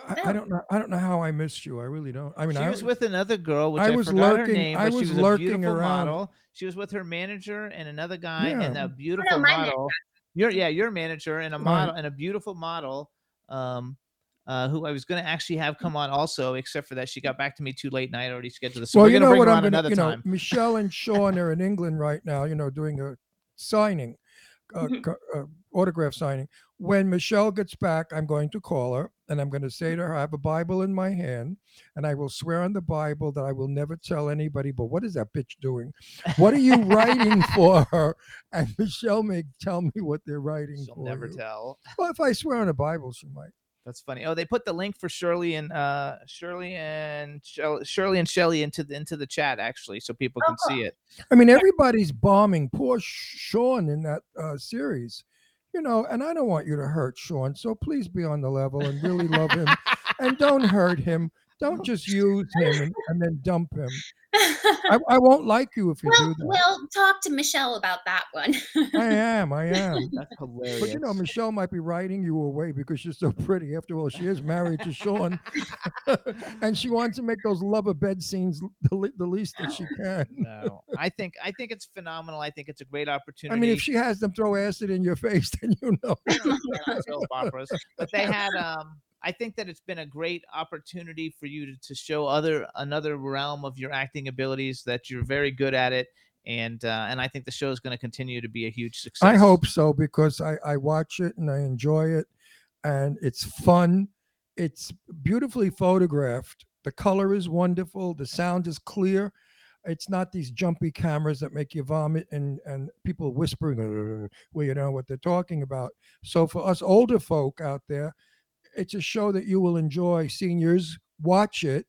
I don't know. I don't know how I missed you. I really don't. I mean, she was with another girl, which I was forgot lurking, her name. But she was lurking around. Model. She was with her manager and another guy and a beautiful model. Your manager and a model and a beautiful model, who I was going to actually have come on also, except for that she got back to me too late and I had already scheduled this. So well, you know what? I'm going to, time. Michelle and Sean are in England right now. You know, doing a signing, autograph signing. When Michelle gets back, I'm going to call her and I'm going to say to her, I have a Bible in my hand and I will swear on the Bible that I will never tell anybody, but what is that bitch doing? What are you writing for her? And Michelle may tell me what they're writing for. She'll never tell. Well, if I swear on the Bible, she might. That's funny. Oh, they put the link for Shirley and Shelley into the chat actually, so people can see it. I mean, everybody's bombing poor Sean in that series. You know, and I don't want you to hurt Sean, so please be on the level and really love him, and don't hurt him. Don't just use him and then dump him. I won't like you if you do that. We'll talk to Michelle about that one. I am. That's hilarious. But you know, Michelle might be writing you away because she's so pretty. After all, she is married to Sean, and she wants to make those lover bed scenes the least that she can. No, I think it's phenomenal. I think it's a great opportunity. I mean, if she has them throw acid in your face, then you know. But they had I think that it's been a great opportunity for you to show another realm of your acting abilities, that you're very good at it. And I think the show is going to continue to be a huge success. I hope so, because I watch it and I enjoy it, and it's fun. It's beautifully photographed. The color is wonderful. The sound is clear. It's not these jumpy cameras that make you vomit and people whispering where you don't know what they're talking about. So for us older folk out there, it's a show that you will enjoy. Seniors, watch it.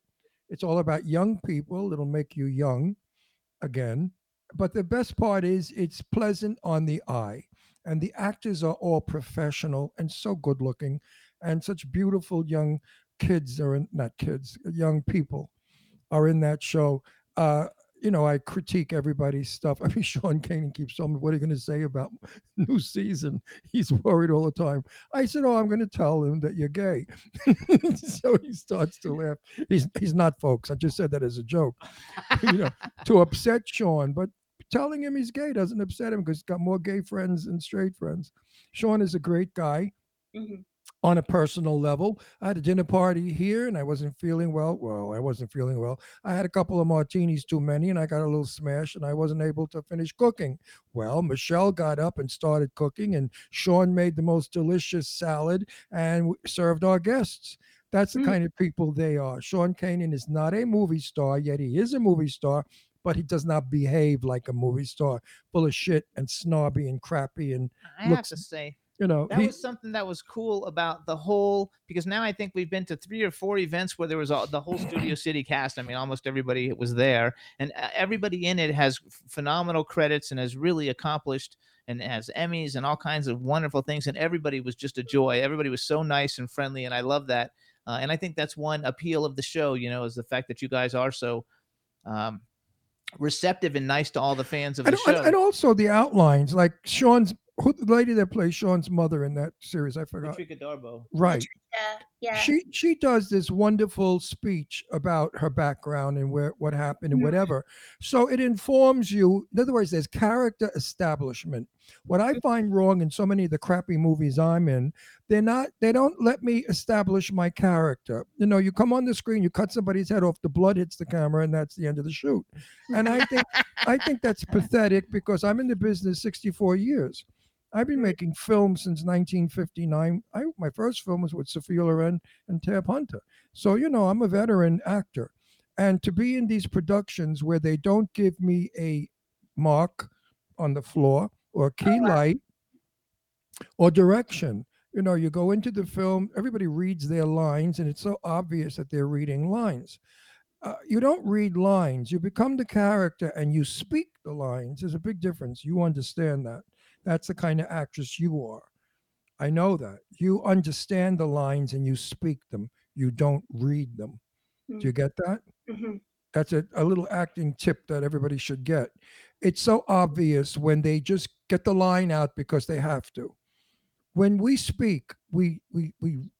It's all about young people. It'll make you young again. But the best part is it's pleasant on the eye. And the actors are all professional and so good looking. And such beautiful young kids young people are in that show. You know, I critique everybody's stuff. I mean, Sean Kanan keeps telling me, what are you going to say about new season? He's worried all the time. I said, I'm going to tell him that you're gay. So he starts to laugh. He's not, folks. I just said that as a joke, you know, to upset Sean. But telling him he's gay doesn't upset him because he's got more gay friends than straight friends. Sean is a great guy. Mm-hmm. On a personal level, I had a dinner party here and I wasn't feeling well. Well, I wasn't feeling well. I had a couple of martinis too many and I got a little smash and I wasn't able to finish cooking. Well, Michelle got up and started cooking and Sean made the most delicious salad and served our guests. That's the kind of people they are. Sean Kanan is not a movie star, yet he is a movie star, but he does not behave like a movie star, full of shit and snobby and crappy. And I have to say, you know, that was something that was cool about the whole, because now I think we've been to 3 or 4 events where there was the whole Studio City cast. I mean, almost everybody was there, and everybody in it has phenomenal credits and has really accomplished and has Emmys and all kinds of wonderful things. And everybody was just a joy. Everybody was so nice and friendly. And I love that. And I think that's one appeal of the show, you know, is the fact that you guys are so, receptive and nice to all the fans of the show. And also the outlines, like Sean's, the lady that plays Sean's mother in that series, I forgot. Patricia Darbo. Right. Yeah. She does this wonderful speech about her background and what happened and whatever. So it informs you. In other words, there's character establishment. What I find wrong in so many of the crappy movies I'm in, they don't let me establish my character. You know, you come on the screen, you cut somebody's head off, the blood hits the camera, and that's the end of the shoot. And I think that's pathetic, because I'm in the business 64 years. I've been making films since 1959. My first film was with Sophia Loren and Tab Hunter. So, you know, I'm a veteran actor. And to be in these productions where they don't give me a mark on the floor or a key light or direction, you know, you go into the film, everybody reads their lines, and it's so obvious that they're reading lines. You don't read lines. You become the character and you speak the lines. There's a big difference. You understand that. That's the kind of actress you are. I know that. You understand the lines and you speak them. You don't read them. Mm-hmm. Do you get that? Mm-hmm. That's a little acting tip that everybody should get. It's so obvious when they just get the line out because they have to. When we speak, we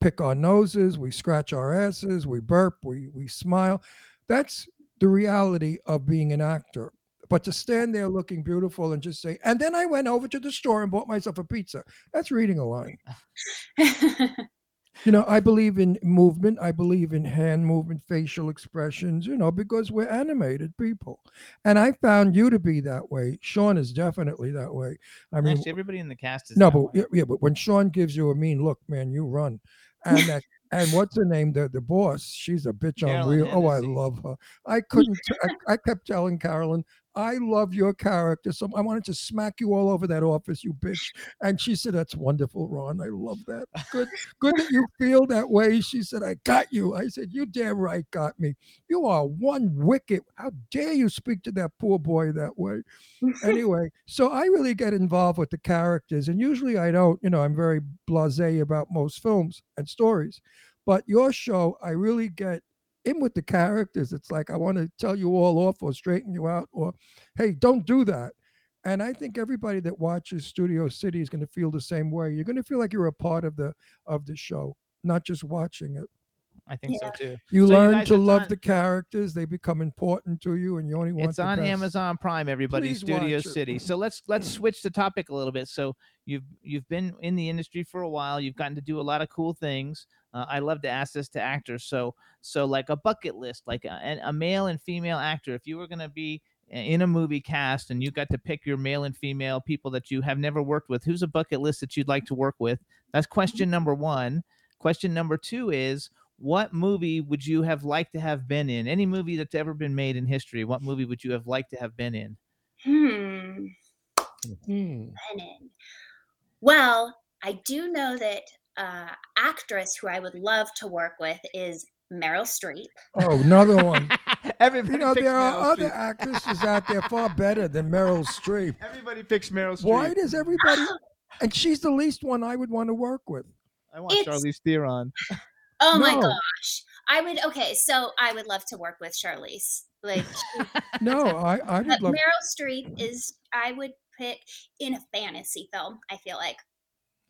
pick our noses, we scratch our asses, we burp, we smile. That's the reality of being an actor. But to stand there looking beautiful and just say, and then I went over to the store and bought myself a pizza. That's reading a line. You know, I believe in movement. I believe in hand movement, facial expressions, you know, because we're animated people. And I found you to be that way. Sean is definitely that way. I mean, actually, everybody in the cast is that way. Yeah, but when Sean gives you a mean look, man, you run. And that, and what's her name? The boss. She's a bitch on real. Hennessy. Oh, I love her. I couldn't. I kept telling Carolyn, I love your character. So I wanted to smack you all over that office, you bitch. And she said, that's wonderful, Ron. I love that. Good that you feel that way. She said, I got you. I said, you damn right got me. You are one wicked. How dare you speak to that poor boy that way? Anyway, so I really get involved with the characters. And usually I don't, you know, I'm very blasé about most films and stories. But your show, I really get in with the characters. It's like, I want to tell you all off or straighten you out or, hey, don't do that. And I think everybody that watches Studio City is going to feel the same way. You're going to feel like you're a part of the show, not just watching it. I think so too. You so learn to love the characters. They become important to you, and you only want. It's on Amazon Prime, everybody. Please Studio City. So let's switch the topic a little bit. So you've been in the industry for a while. You've gotten to do a lot of cool things. I love to ask this to actors. So like a bucket list, like a male and female actor. If you were gonna be in a movie cast and you got to pick your male and female people that you have never worked with, who's a bucket list that you'd like to work with? That's question number one. Question number two is, what movie would you have liked to have been in? Any movie that's ever been made in history, what movie would you have liked to have been in? Well, I do know that actress who I would love to work with is Meryl Streep. Oh, another one. Everybody, you know, there are other actresses out there far better than Meryl Streep. Everybody picks Meryl Streep. Why does everybody? And she's the least one I would want to work with. I want Charlize Theron. Oh no. My gosh. I would love to work with Charlize. Like no, I would love Meryl Streep is I would pick in a fantasy film, I feel like.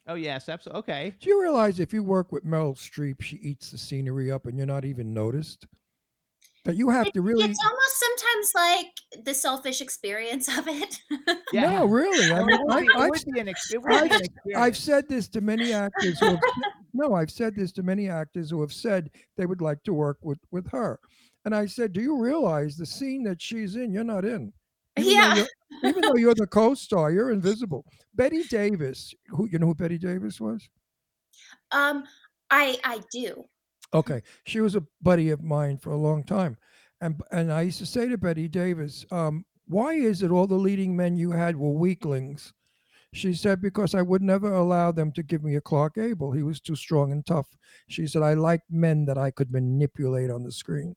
Oh yes, absolutely. Okay. Do you realize if you work with Meryl Streep, she eats the scenery up and you're not even noticed? That you have to really. It's almost sometimes like the selfish experience of it. Yeah. No, really. I mean, I've said this to many actors who have, said they would like to work with her. And I said, do you realize the scene that she's in, you're not in? Even though you're the co-star, you're invisible. Betty Davis, who Betty Davis was? I do. Okay. She was a buddy of mine for a long time. And I used to say to Betty Davis, why is it all the leading men you had were weaklings? She said, because I would never allow them to give me a Clark Gable. He was too strong and tough. She said, I like men that I could manipulate on the screen.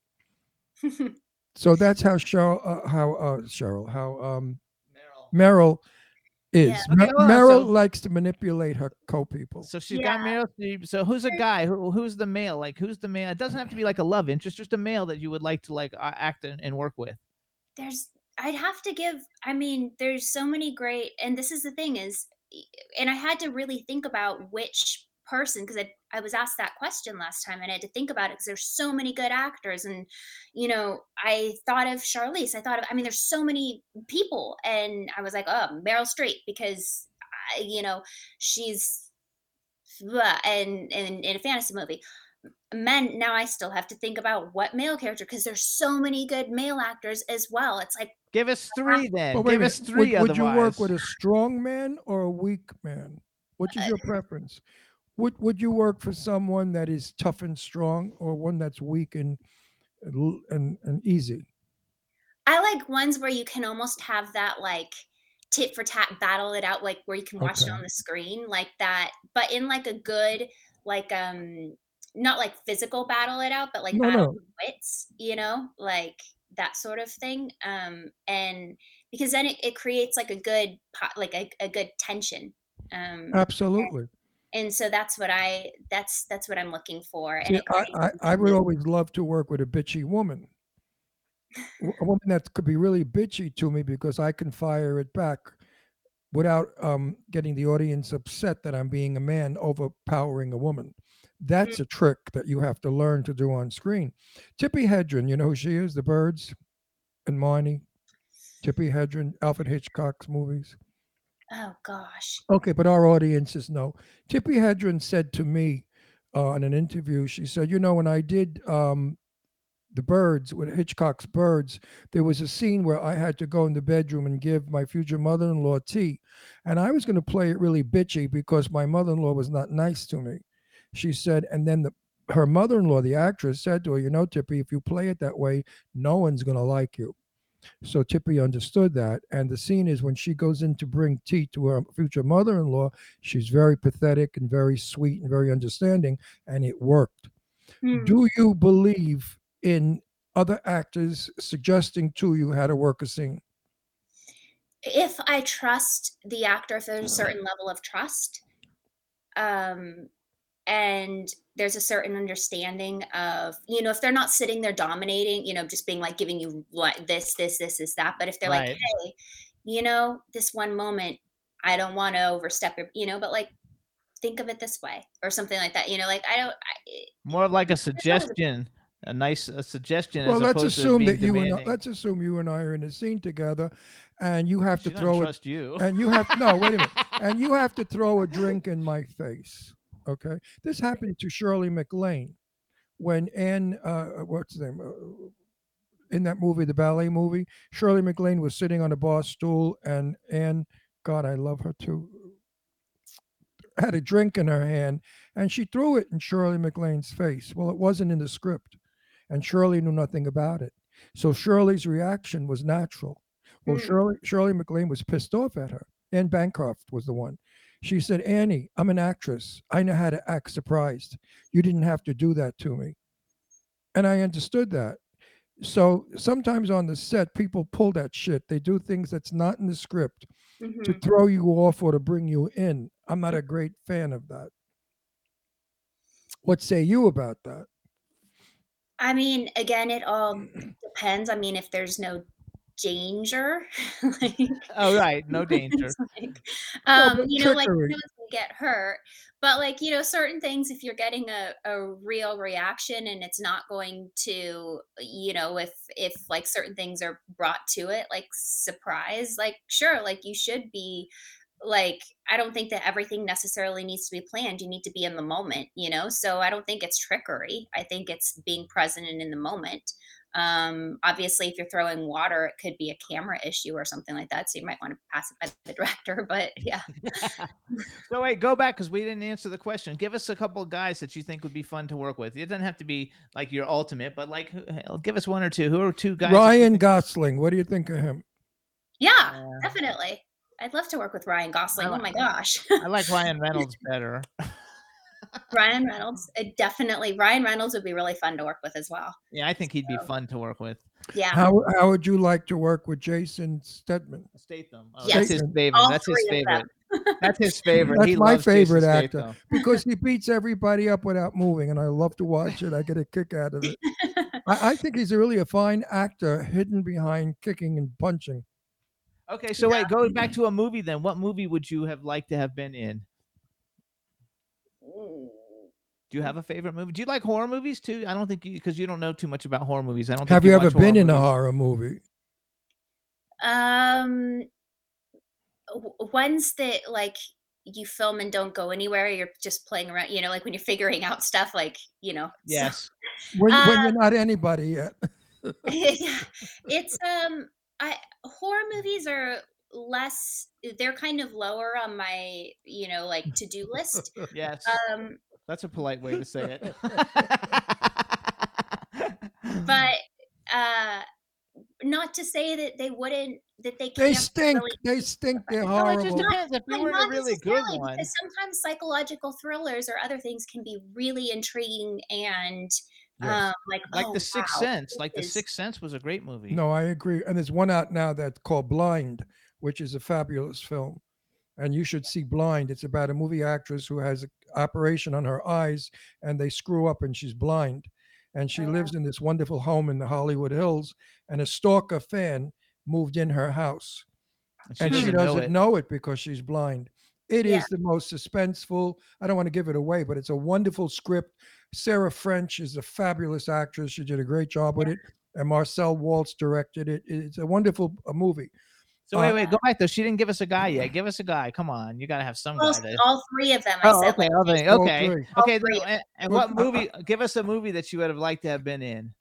So that's how Meryl is. Yeah. Okay, Meryl likes to manipulate her co-people. So she's got Meryl Streep. So who's a guy? Who's the male? Like, who's the male? It doesn't have to be like a love interest, just a male that you would like to like act and work with. There's so many great, and this is the thing is, and I had to really think about which person, because I was asked that question last time and I had to think about it because there's so many good actors. And, you know, I thought of Charlize, there's so many people, and I was like, oh, Meryl Streep, because, she's and in a fantasy movie. Men, now I still have to think about what male character, because there's so many good male actors as well. It's like, give us three then. Give us three. Would you work with a strong man or a weak man? What is your preference? Would you work for someone that is tough and strong, or one that's weak and easy? I like ones where you can almost have that like tit for tat battle it out, like where you can watch it on the screen like that, but in like a good like not like physical battle it out, but like battle with wits, like that sort of thing. And because then it creates like a good a good tension. Absolutely. And so that's what that's what I'm looking for. And I would always love to work with a bitchy woman. A woman that could be really bitchy to me because I can fire it back. without getting the audience upset that I'm being a man overpowering a woman. That's a trick that you have to learn to do on screen. Tippi Hedren, you know who she is? The Birds and Marnie. Tippi Hedren, Alfred Hitchcock's movies. Oh, gosh. Okay, but our audiences know. Tippi Hedren said to me in an interview, she said, you know, when I did The Birds, with Hitchcock's Birds, there was a scene where I had to go in the bedroom and give my future mother-in-law tea. And I was going to play it really bitchy because my mother-in-law was not nice to me. She said, and then her mother-in-law, the actress, said to her, you know, Tippi, if you play it that way, no one's going to like you. So Tippi understood that. And the scene is when she goes in to bring tea to her future mother-in-law, she's very pathetic and very sweet and very understanding. And it worked. Mm. Do you believe in other actors suggesting to you how to work a scene? If I trust the actor, if there's a certain level of trust, and there's a certain understanding of, you know, if they're not sitting there dominating, you know, just being like giving you like this, that. But if they're right. Like, hey, you know, this one moment, I don't want to overstep it, you know, but like, think of it this way or something like that. You know, like more like a suggestion. A nice suggestion. Well, let's assume you and I are in a scene together, and you have to throw it. You. And you have no. Wait a minute. And you have to throw a drink in my face. Okay, this happened to Shirley MacLaine when Ann, what's the name, in that movie, the ballet movie. Shirley MacLaine was sitting on a bar stool, and Ann, God, I love her too, had a drink in her hand, and she threw it in Shirley MacLaine's face. Well, it wasn't in the script. And Shirley knew nothing about it. So Shirley's reaction was natural. Well, Shirley MacLaine was pissed off at her. Ann Bancroft was the one. She said, Annie, I'm an actress. I know how to act surprised. You didn't have to do that to me. And I understood that. So sometimes on the set, people pull that shit. They do things that's not in the script to throw you off or to bring you in. I'm not a great fan of that. What say you about that? I mean, again, it all depends. I mean, if there's no danger. Like, oh, right. No danger. Like, you know, like, no one's going to get hurt. But, like, you know, certain things, if you're getting a real reaction and it's not going to, you know, if like certain things are brought to it, like surprise, like, sure, like you should be. Like, I don't think that everything necessarily needs to be planned. You need to be in the moment, you know? So I don't think it's trickery. I think it's being present and in the moment. Obviously, if you're throwing water, it could be a camera issue or something like that. So you might want to pass it by the director, but yeah. So wait, go back because we didn't answer the question. Give us a couple of guys that you think would be fun to work with. It doesn't have to be like your ultimate, but like, give us one or two. Who are two guys? Ryan Gosling. What do you think of him? Yeah, definitely. I'd love to work with Ryan Gosling. Oh my gosh. I like Ryan Reynolds better. Ryan Reynolds. Definitely. Ryan Reynolds would be really fun to work with as well. Yeah, I think he'd be fun to work with. Yeah. How would you like to work with Jason Statham? Statham. Oh, yes. That's his favorite. That's his favorite. That's my favorite actor because he beats everybody up without moving, and I love to watch it. I get a kick out of it. I think he's really a fine actor hidden behind kicking and punching. Okay, so wait, go back to a movie then. What movie would you have liked to have been in? Do you have a favorite movie? Do you like horror movies too? I don't think because you don't know too much about horror movies. I don't. Have you ever been in a horror movie? Ones that like you film and don't go anywhere. You're just playing around. You know, like when you're figuring out stuff. Like you know. Yes. So, when you're not anybody yet. Yeah, it's horror movies are less, they're kind of lower on my, you know, like to-do list. Yes. That's a polite way to say it. But not to say that they wouldn't, that they can't. They stink. Really, they stink. They're horrible. No, it just depends. If you were a really good one. Sometimes psychological thrillers or other things can be really intriguing and yes. The Sixth Sense. The Sixth Sense was a great movie. No, I agree. And there's one out now that's called Blind, which is a fabulous film. And you should see Blind. It's about a movie actress who has an operation on her eyes and they screw up and she's blind. And she lives in this wonderful home in the Hollywood Hills and a stalker fan moved in her house. And she doesn't know it because she's blind. It is the most suspenseful. I don't want to give it away, but it's a wonderful script. Sarah French is a fabulous actress. She did a great job with it. And Marcel Waltz directed it. It's a wonderful movie. So wait, go back though. She didn't give us a guy yet. Give us a guy. Come on, you gotta have some guy. All three of them. Oh, okay, okay. And what movie? Give us a movie that you would have liked to have been in.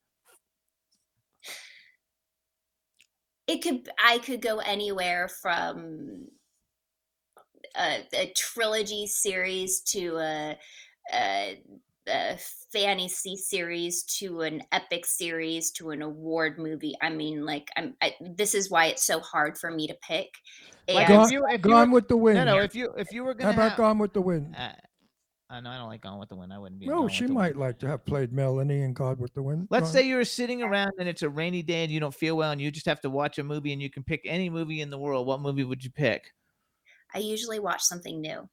I could go anywhere from a trilogy series to a fantasy series to an epic series to an award movie. I mean, like, this is why it's so hard for me to pick. And Gone with the Wind. No, if you were gonna, how about Gone with the Wind? No, I don't like Gone with the Wind. I wouldn't be. No, she might like to have played Melanie in Gone with the Wind. Let's say you're sitting around and it's a rainy day and you don't feel well and you just have to watch a movie, and you can pick any movie in the world. What movie would you pick? I usually watch something new.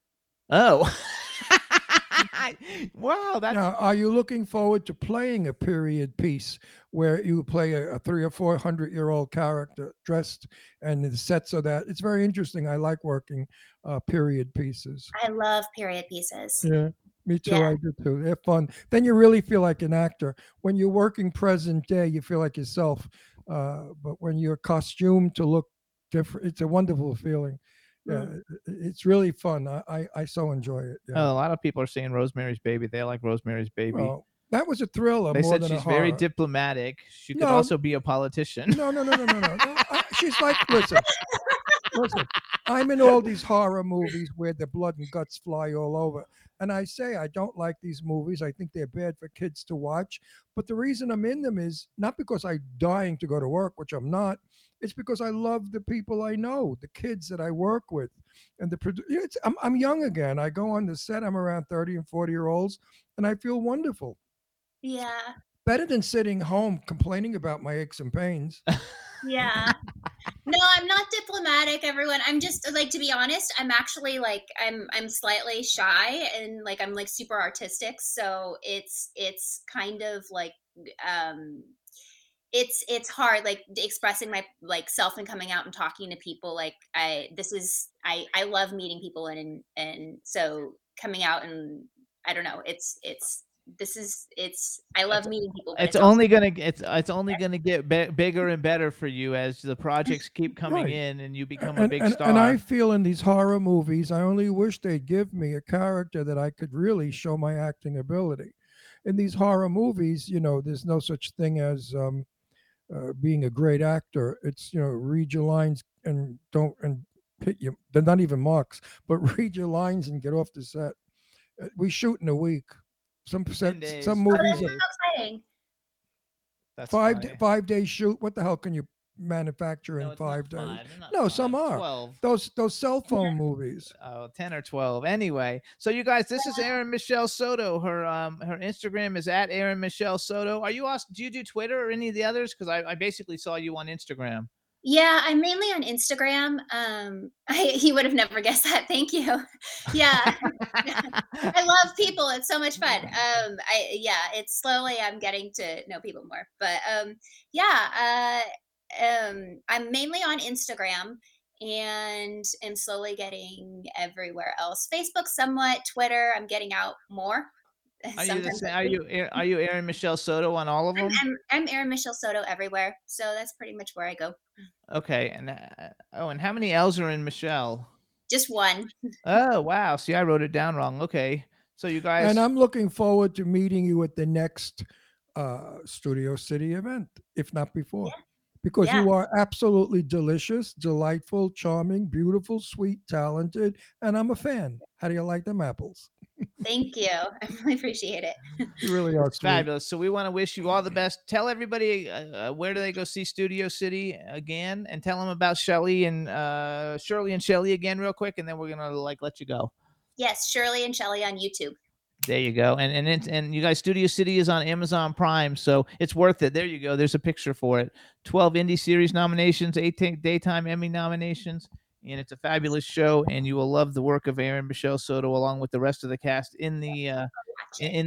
Oh. Wow, that's... Now, are you looking forward to playing a period piece where you play a 300- or 400-year-old character dressed and the sets of that? It's very interesting. I like working period pieces. I love period pieces. Yeah, me too. Yeah. I do too. They're fun. Then you really feel like an actor. When you're working present day, you feel like yourself. But when you're costumed to look different, it's a wonderful feeling. Yeah, it's really fun. I so enjoy it. Yeah. Oh, a lot of people are saying Rosemary's Baby. They like Rosemary's Baby. Well, that was a thriller. They said she's very diplomatic. She could also be a politician. No. She's like, listen. I'm in all these horror movies where the blood and guts fly all over. And I say I don't like these movies. I think they're bad for kids to watch. But the reason I'm in them is not because I'm dying to go to work, which I'm not. It's because I love the people I know, the kids that I work with, and I'm young again. I go on the set. I'm around 30 and 40-year-olds, and I feel wonderful. Yeah. Better than sitting home complaining about my aches and pains. Yeah. No, I'm not diplomatic, everyone. I'm just, like, to be honest, I'm actually, like, I'm slightly shy, and, like, I'm, like, super artistic. So it's kind of like, it's hard, like, expressing my, like, self and coming out and talking to people. Like, I love meeting people, and so coming out, and I don't know, I love meeting people. It's only gonna get bigger and better for you as the projects keep coming in, and you become a big star. And I feel in these horror movies, I only wish they'd give me a character that I could really show my acting ability. In these horror movies, you know, there's no such thing as being a great actor. It's, you know, read your lines and don't, and pit you. They're not even marks, but read your lines and get off the set. We shoot in a week. Some movies are 5 day shoot. What the hell can you manufacture in 5 days? Some are 12. Those cell phone movies. 10 or 12. Anyway, so you guys, this is Erin Michele Soto. Her Instagram is at Erin Michele Soto. Are you asked? Do you do Twitter or any of the others? Because I basically saw you on Instagram. Yeah, I'm mainly on Instagram. He would have never guessed that. Thank you. Yeah. I love people. It's so much fun. It's slowly I'm getting to know people more. But I'm mainly on Instagram and am slowly getting everywhere else. Facebook somewhat, Twitter, I'm getting out more. Are you Erin Michele Soto on all of them? I'm Erin Michele Soto everywhere, so that's pretty much where I go. Okay, and and how many L's are in Michelle? Just one. Oh wow! See, I wrote it down wrong. Okay, so you guys, and I'm looking forward to meeting you at the next Studio City event, if not before, because you are absolutely delicious, delightful, charming, beautiful, sweet, talented, and I'm a fan. How do you like them apples? Thank you. I really appreciate it. You really are fabulous. So we want to wish you all the best. Tell everybody where do they go see Studio City again, and tell them about Shirley and Shelley again real quick, and then we're going to let you go. Yes, Shirley and Shelley on YouTube. There you go. And you guys, Studio City is on Amazon Prime, so it's worth it. There you go. There's a picture for it. 12 Indie Series nominations, 8 Daytime Emmy nominations. And it's a fabulous show, and you will love the work of Erin Michele Soto along with the rest of the cast in the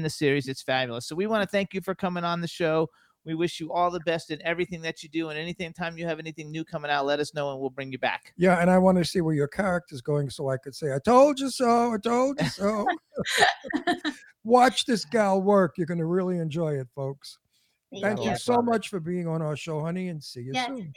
series. It's fabulous. So we want to thank you for coming on the show. We wish you all the best in everything that you do, and anytime you have anything new coming out, let us know and we'll bring you back. Yeah, and I want to see where your character's going so I could say, I told you so, I told you so. Watch this gal work. You're going to really enjoy it, folks. Thank you so much for being on our show, honey, and see you soon.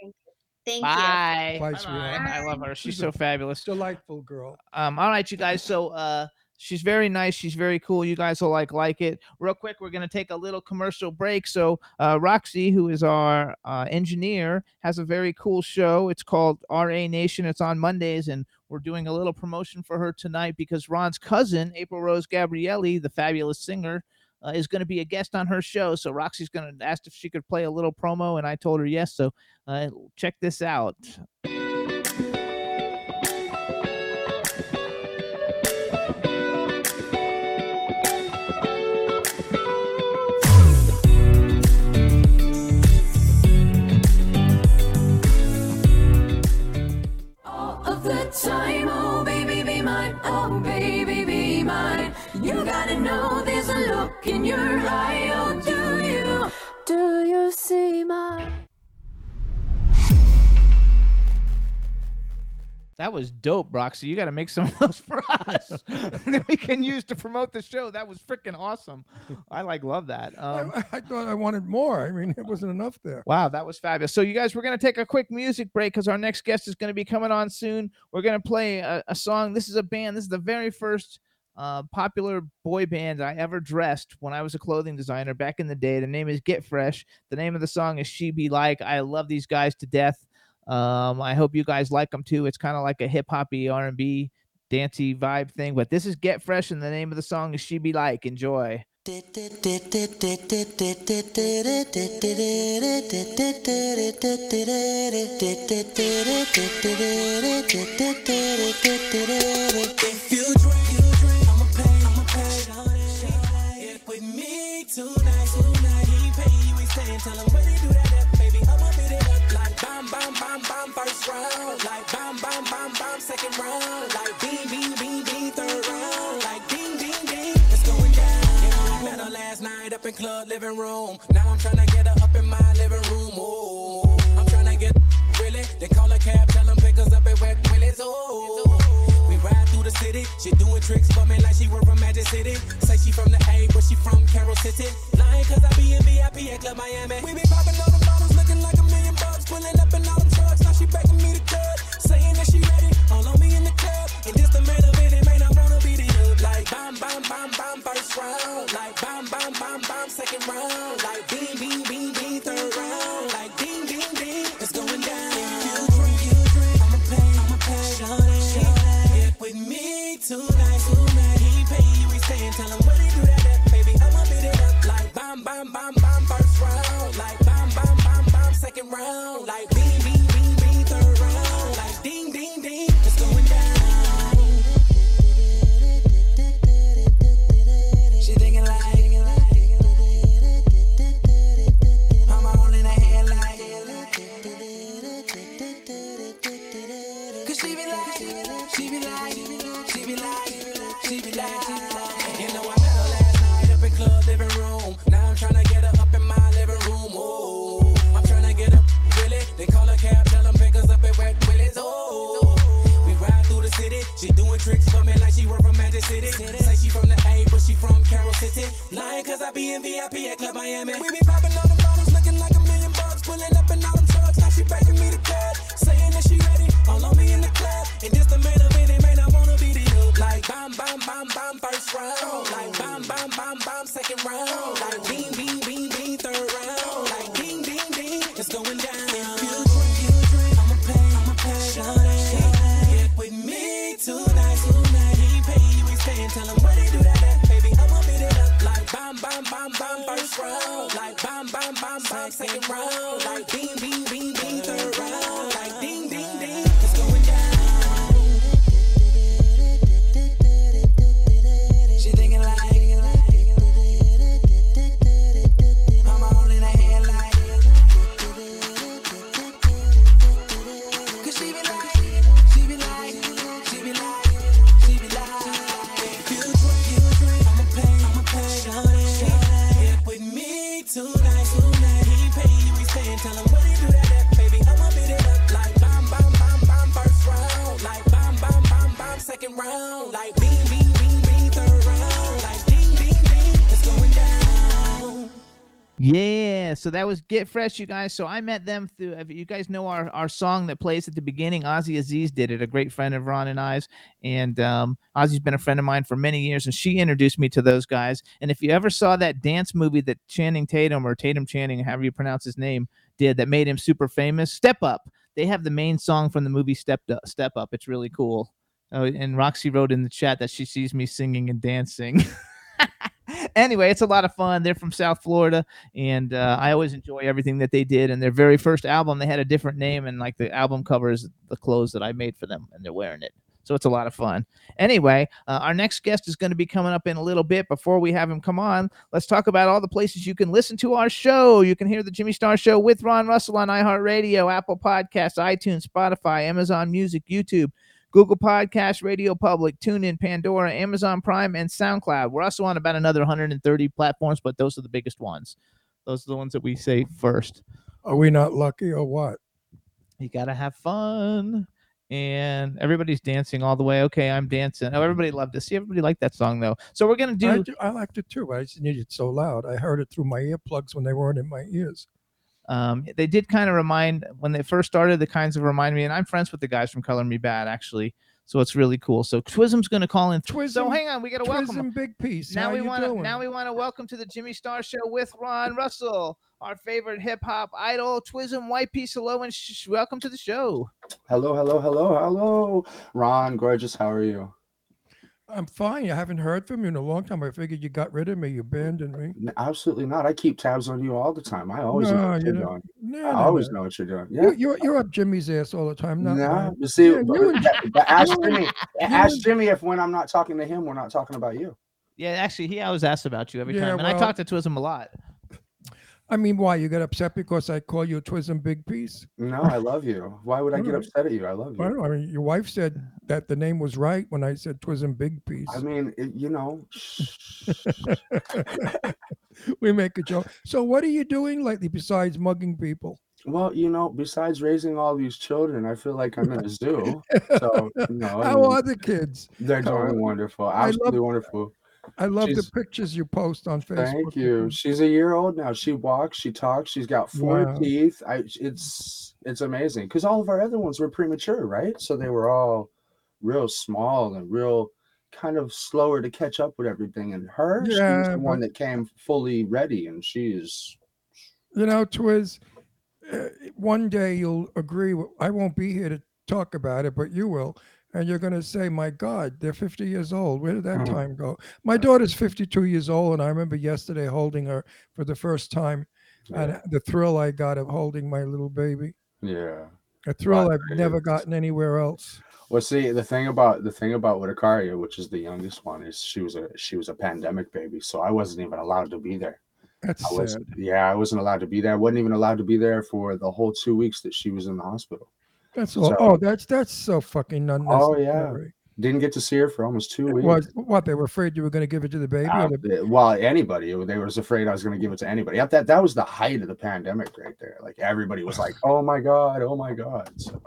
Thank you. Bye. Bye. I love her. She's so fabulous. Delightful girl. All right, you guys. So she's very nice. She's very cool. You guys will like it. Real quick, we're going to take a little commercial break. So Roxy, who is our engineer, has a very cool show. It's called RA Nation. It's on Mondays, and we're doing a little promotion for her tonight because Ron's cousin, April Rose Gabrielli, the fabulous singer, is going to be a guest on her show. So Roxy's going to ask if she could play a little promo, and I told her yes. So check this out. Time, oh baby be mine, oh baby be mine. You gotta know there's a look in your eye, oh do you see my... That was dope, Roxy. You got to make some of those for us that we can use to promote the show. That was freaking awesome. I love that. I thought I wanted more. I mean, it wasn't enough there. Wow, that was fabulous. So you guys, we're going to take a quick music break because our next guest is going to be coming on soon. We're going to play a song. This is a band. This is the very first popular boy band I ever dressed when I was a clothing designer back in the day. The name is Get Fresh. The name of the song is She Be Like. I love these guys to death. I hope you guys like them too. It's kind of like a hip hoppy R&B dancey vibe thing, but this is Get Fresh and the name of the song is She Be Like. Enjoy. If you drink, I'ma pay, with me tonight. He pay, we stay, tell him when he do that, baby, I'ma beat it up like bomb, bomb, bomb, bomb, first round, like bomb, bomb, bomb, bomb, second round, like beam, beam, beam, beam, third round, like ding, ding, ding, it's going down. Yeah, I met her last night up in club living room, now I'm trying to get her up in my living room, oh, I'm trying to get really, then call a cab, tell them pick us up at Wet Willie's, oh, we ride through the city, she doing tricks for me like she were from Magic City, say she from the A, but she from Carol City, lying cause I be in VIP at Club Miami, we be popping all the bottles looking like $1 million, pulling up in all them trucks, now she begging me to cut, saying that she ready, all on me in the club, and this the man of it, man, I wanna beat it up, like bomb, bomb, bomb, bomb, first round, like bomb, bomb, bomb, bomb, second round, like beam, beam, beam, beam, third round, like ding, ding, ding, it's going down. If you drink, I'ma pay, shawty, get with me tonight, he pay, we stay, tell him what he do that, baby, I'ma beat it up, like bomb, bomb, bomb, bomb, first round, like bomb, bomb, bomb, bomb, second round, like beam, beam, beam, beam, third round, like ding, ding, ding, it's going down. She thinking like, I'm all in her head like, cause she be like, she be like, she be like, she be like, you know I met her last night up in club living room, now I'm trying to get her up in my living room, oh. They call a cab, tell them pick us up at Wet Willie's, oh. We ride through the city, she doing tricks for me like she were from Magic City. Say she from the A, but she from Carol City. Lying cause I be in VIP at Club Miami. We be popping all them bottles looking like $1 million, pulling up in all them trucks, now she begging me to cut, saying that she ready, all on me in the club, and just a man of it, they may not wanna be the up. Like bomb, bomb, bomb, bomb, first round, like bomb, bomb, bomb, bomb, second round, like beam, beam, beam, beam, third round, like ding, ding, ding, it's going down. Tonight, he pay, we stay, tell him what he do that, baby, I'ma beat it up, like bomb, bomb, bomb, bomb, first round, like bomb, bomb, bomb, bomb, second round, like beam, beam, beam, beam, third round, like ding, ding, ding, it's going down. She thinking like, I'm all in her head like, cause she be like, tonight, he down like bing, bing, bing, bing, third round like bing, bing, bing, it's going down. Yeah, so that was Get Fresh, you guys. So I met them through, you guys know our song that plays at the beginning. Ozzy Aziz did it, a great friend of Ron and I's. And Ozzy's been a friend of mine for many years, and she introduced me to those guys. And if you ever saw that dance movie that Channing Tatum, or Tatum Channing, however you pronounce his name, did that made him super famous, Step Up. They have the main song from the movie Step Up. It's really cool. Oh, and Roxy wrote in the chat that she sees me singing and dancing. Anyway, it's a lot of fun. They're from South Florida, and I always enjoy everything that they did. And their very first album, they had a different name, and like the album covers the clothes that I made for them, and they're wearing it. So it's a lot of fun. Anyway, our next guest is going to be coming up in a little bit. Before we have him come on, let's talk about all the places you can listen to our show. You can hear The Jimmy Star Show with Ron Russell on iHeartRadio, Apple Podcasts, iTunes, Spotify, Amazon Music, YouTube, Google Podcasts, Radio Public, TuneIn, Pandora, Amazon Prime, and SoundCloud. We're also on about another 130 platforms, but those are the biggest ones. Those are the ones that we say first. Are we not lucky or what? You got to have fun. And everybody's dancing all the way. Okay, I'm dancing. Oh, everybody loved this. See, everybody liked that song, though. So we're going to do... I liked it, too. I just needed it so loud. I heard it through my earplugs when they weren't in my ears. They did kind of remind... When they first started, they kind of remind me. And I'm friends with the guys from Color Me Bad, actually. So it's really cool. So Twism's going to call in. Twism, so hang on. We got to welcome him. Big piece. Now we want to welcome to the Jimmy Star Show with Ron Russell, our favorite hip-hop idol, Twizm Whyte Piece. Hello, and welcome to the show. Hello. Ron, gorgeous, how are you? I'm fine. I haven't heard from you in a long time. I figured you got rid of me. You abandoned me. Absolutely not. I keep tabs on you all the time. I always know what you're doing. I always know what you're doing. Yeah. You're up Jimmy's ass all the time. Ask Jimmy if when I'm not talking to him, we're not talking about you. Yeah, actually, he always asks about you every time. And I talk to Twism a lot. I mean, why? You get upset because I call you Twism Big Piece? No, I love you. Why would I get upset at you? I love you. I mean, your wife said that the name was right when I said Twism Big Piece. I mean, We make a joke. So what are you doing lately besides mugging people? Well, besides raising all these children, I feel like I'm in a zoo. So, How are the kids? They're doing wonderful. Absolutely wonderful. I love the pictures you post on Facebook. Thank you. She's a year old now. She walks, she talks, she's got four teeth. It's amazing because all of our other ones were premature, right? So they were all real small and real kind of slower to catch up with everything. And she's the one that came fully ready, and she's... Twiz, one day you'll agree. I won't be here to talk about it, but you will. And you're going to say, my God, they're 50 years old. Where did that time go? My daughter's 52 years old, and I remember yesterday holding her for the first time, and the thrill I got of holding my little baby. Yeah, a thrill I've never gotten anywhere else. Well, see, the thing about Witakaria, which is the youngest one, is she was a pandemic baby, so I wasn't even allowed to be there. I wasn't allowed to be there. I wasn't even allowed to be there for the whole 2 weeks that she was in the hospital. That's all. So, that's so fucking unnecessary. Oh yeah, didn't get to see her for almost 2 weeks. What they were afraid you were going to give it to the baby? Anybody. They were afraid I was going to give it to anybody. That was the height of the pandemic right there. Like everybody was like, "Oh my god." So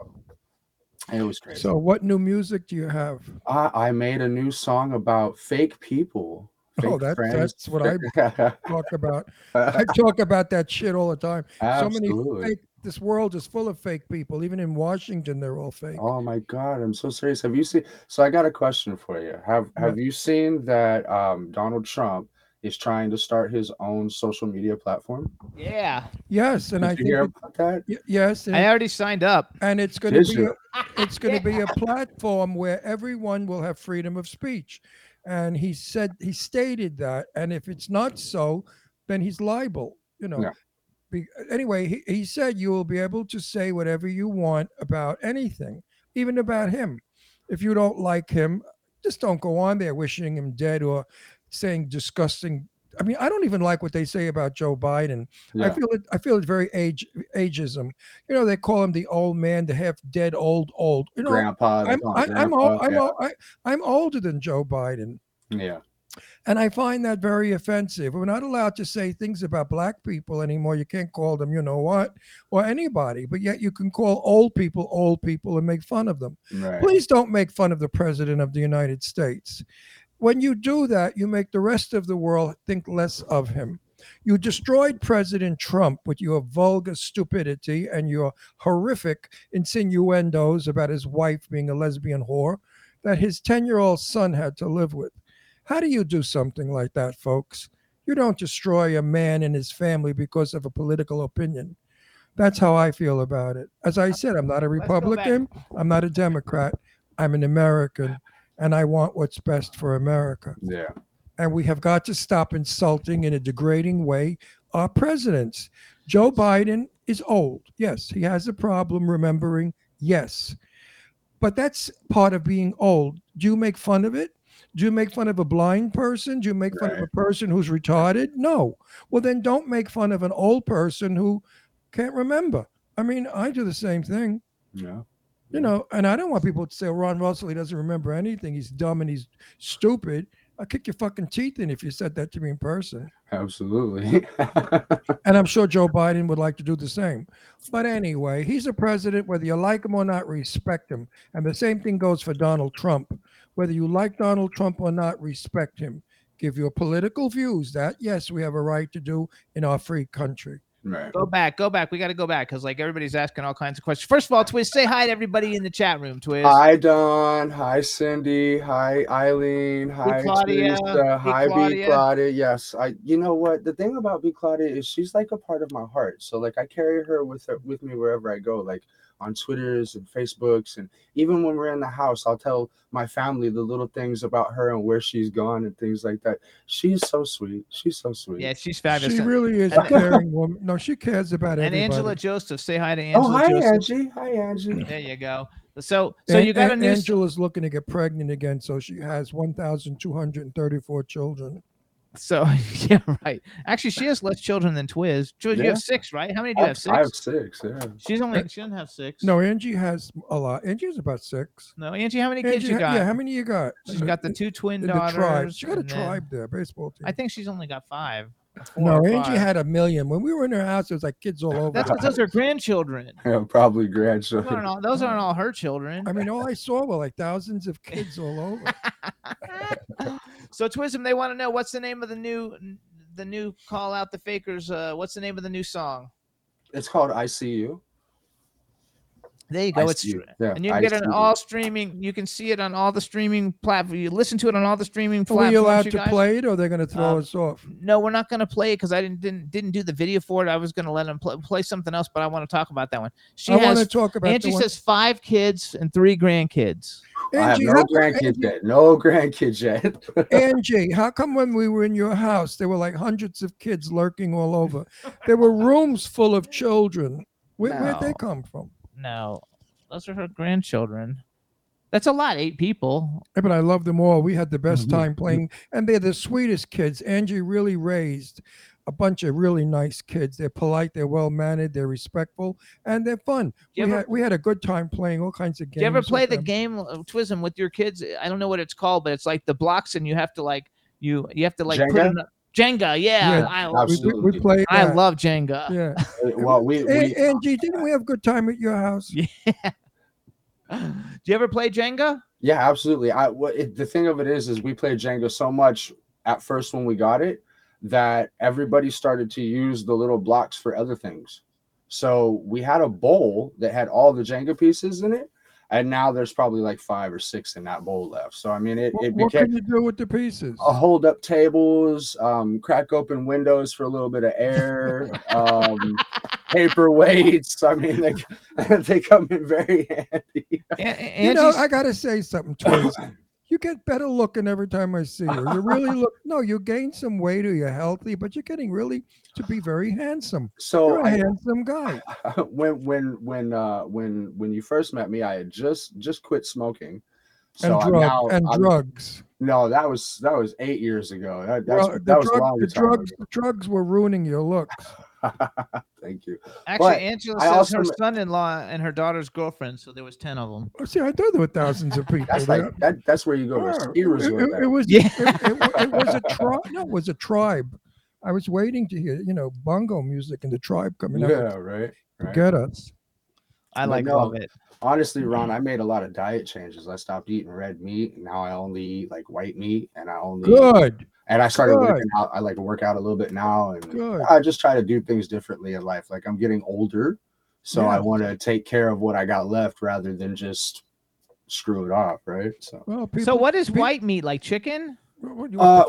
it was crazy. So what new music do you have? I made a new song about fake people. That's what I talk about. I talk about that shit all the time. Absolutely. So many fake. This world is full of fake people. Even in Washington, they're all fake. Oh my God, I'm so serious. Have you seen? So I got a question for you. Have you seen that Donald Trump is trying to start his own social media platform? Yeah. Yes, and Did you hear about that? Yes, I already signed up. And it's going to be a platform where everyone will have freedom of speech. And he stated that. And if it's not so, then he's liable. Yeah. Anyway, he said you will be able to say whatever you want about anything, even about him. If you don't like him, just don't go on there wishing him dead or saying disgusting. I mean, I don't even like what they say about Joe Biden. Yeah. I feel it's very ageism. They call him the old man, the half dead old. Grandpa. I'm older than Joe Biden. Yeah. And I find that very offensive. We're not allowed to say things about black people anymore. You can't call them, you know what, or anybody, but yet you can call old people and make fun of them. Right. Please don't make fun of the president of the United States. When you do that, you make the rest of the world think less of him. You destroyed President Trump with your vulgar stupidity and your horrific insinuendos about his wife being a lesbian whore that his 10-year-old son had to live with. How do you do something like that, folks? You don't destroy a man and his family because of a political opinion. That's how I feel about it. As I said, I'm not a Republican. I'm not a Democrat. I'm an American, and I want what's best for America. Yeah. And we have got to stop insulting in a degrading way our presidents. Joe Biden is old. Yes, he has a problem remembering. Yes. But that's part of being old. Do you make fun of it? Do you make fun of a blind person? Do you make fun of a person who's retarded? No. Well, then don't make fun of an old person who can't remember. I mean, I do the same thing. Yeah. You know, and I don't want people to say, oh, Ron Russell, he doesn't remember anything. He's dumb and he's stupid. I'll kick your fucking teeth in if you said that to me in person. Absolutely. And I'm sure Joe Biden would like to do the same. But anyway, he's a president, whether you like him or not, respect him. And the same thing goes for Donald Trump. Whether you like Donald Trump or not, respect him. Give your political views that, yes, we have a right to do in our free country. Right. Go back. We got to go back because, like, everybody's asking all kinds of questions. First of all, Twiz, say hi to everybody in the chat room, Twiz. Hi, Don. Hi, Cindy. Hi, Eileen. Hi, Claudia. Hi, B. Claudia. Yes. You know what? The thing about B. Claudia is she's like a part of my heart. So, like, I carry her with me wherever I go, like on Twitters and Facebooks. And even when we're in the house, I'll tell my family the little things about her and where she's gone and things like that. Sheshe's so sweet. She's so sweet. Yeah, she's fabulous. She really is a caring woman. No, she cares about everybody. And Angela Joseph. Say hi to Angela. Oh, hi, Joseph. Angie. Hi, Angie. There you go. So you got a new... Angela's looking to get pregnant again, so she has 1,234 children. So, yeah, right. Actually, she has less children than Twiz. Twiz, you have 6, right? How many do you have? 6? I have 6, yeah. She doesn't have 6. No, Angie has a lot. Angie has about 6. No, Angie, how many kids you got? Yeah, how many you got? She's got the 2 twin daughters. She got a tribe there, baseball team. I think she's only got 5. No, Angie had a million. When we were in her house, it was like kids all over. That's because those are grandchildren. Yeah, probably grandchildren. Those aren't all her children. I mean, all I saw were like thousands of kids all over. So, Twism, they want to know what's the name of the new Call Out the Fakers. What's the name of the new song? It's called "I See You." There you go. And you can get it on all streaming. You can see it on all the streaming platforms. You listen to it on all the streaming platforms. Are we allowed to play it, or are they going to throw us off? No, we're not going to play it because I didn't do the video for it. I was going to let them play something else, but I want to talk about that one. Angie says 5 kids and 3 grandkids. Angie, I have no grandkids yet. Angie, how come when we were in your house, there were like hundreds of kids lurking all over? There were rooms full of children. Where'd they come from? No, those are her grandchildren. That's a lot, 8 people. Yeah, but I love them all. We had the best time playing, and they're the sweetest kids. Angie really raised a bunch of really nice kids. They're polite, they're well-mannered, they're respectful, and they're fun. We had a good time playing all kinds of games. Do you ever play the game, Twism, with your kids? I don't know what it's called, but it's like the blocks, and you have to like Jenga? Put in a Jenga, yeah. We play. I love Jenga. Yeah. Well, Angie, didn't we have a good time at your house? Yeah. Do you ever play Jenga? Yeah, absolutely. The thing of it is we played Jenga so much at first when we got it that everybody started to use the little blocks for other things. So we had a bowl that had all the Jenga pieces in it. And now there's probably like 5 or 6 in that bowl left. So, I mean, it became... What can you do with the pieces? Hold up tables, crack open windows for a little bit of air, paper weights. I mean, they come in very handy. You know, I got to say something, Twiz. You get better looking every time I see you. You really look... No, you gain some weight or you're healthy, but you're getting really to be very handsome. So you're a handsome guy. When you first met me, I had just quit smoking. So drugs. No, that was 8 years ago. That was a long time ago. The drugs were ruining your looks. Thank you. Actually, but Angela says her son-in-law and her daughter's girlfriend, so there was 10 of them. Oh, see, I thought there were thousands of people. That's like that's where you go. Oh, it was a tribe. I was waiting to hear, bongo music and the tribe coming out. Yeah, right. Get us. Love it. Honestly, Ron, I made a lot of diet changes. I stopped eating red meat. Now I only eat like white meat, and I started working out. I like to work out a little bit now, and I just try to do things differently in life. Like I'm getting older, so I want to take care of what I got left rather than just screw it off, right? So, what is white meat, like chicken? I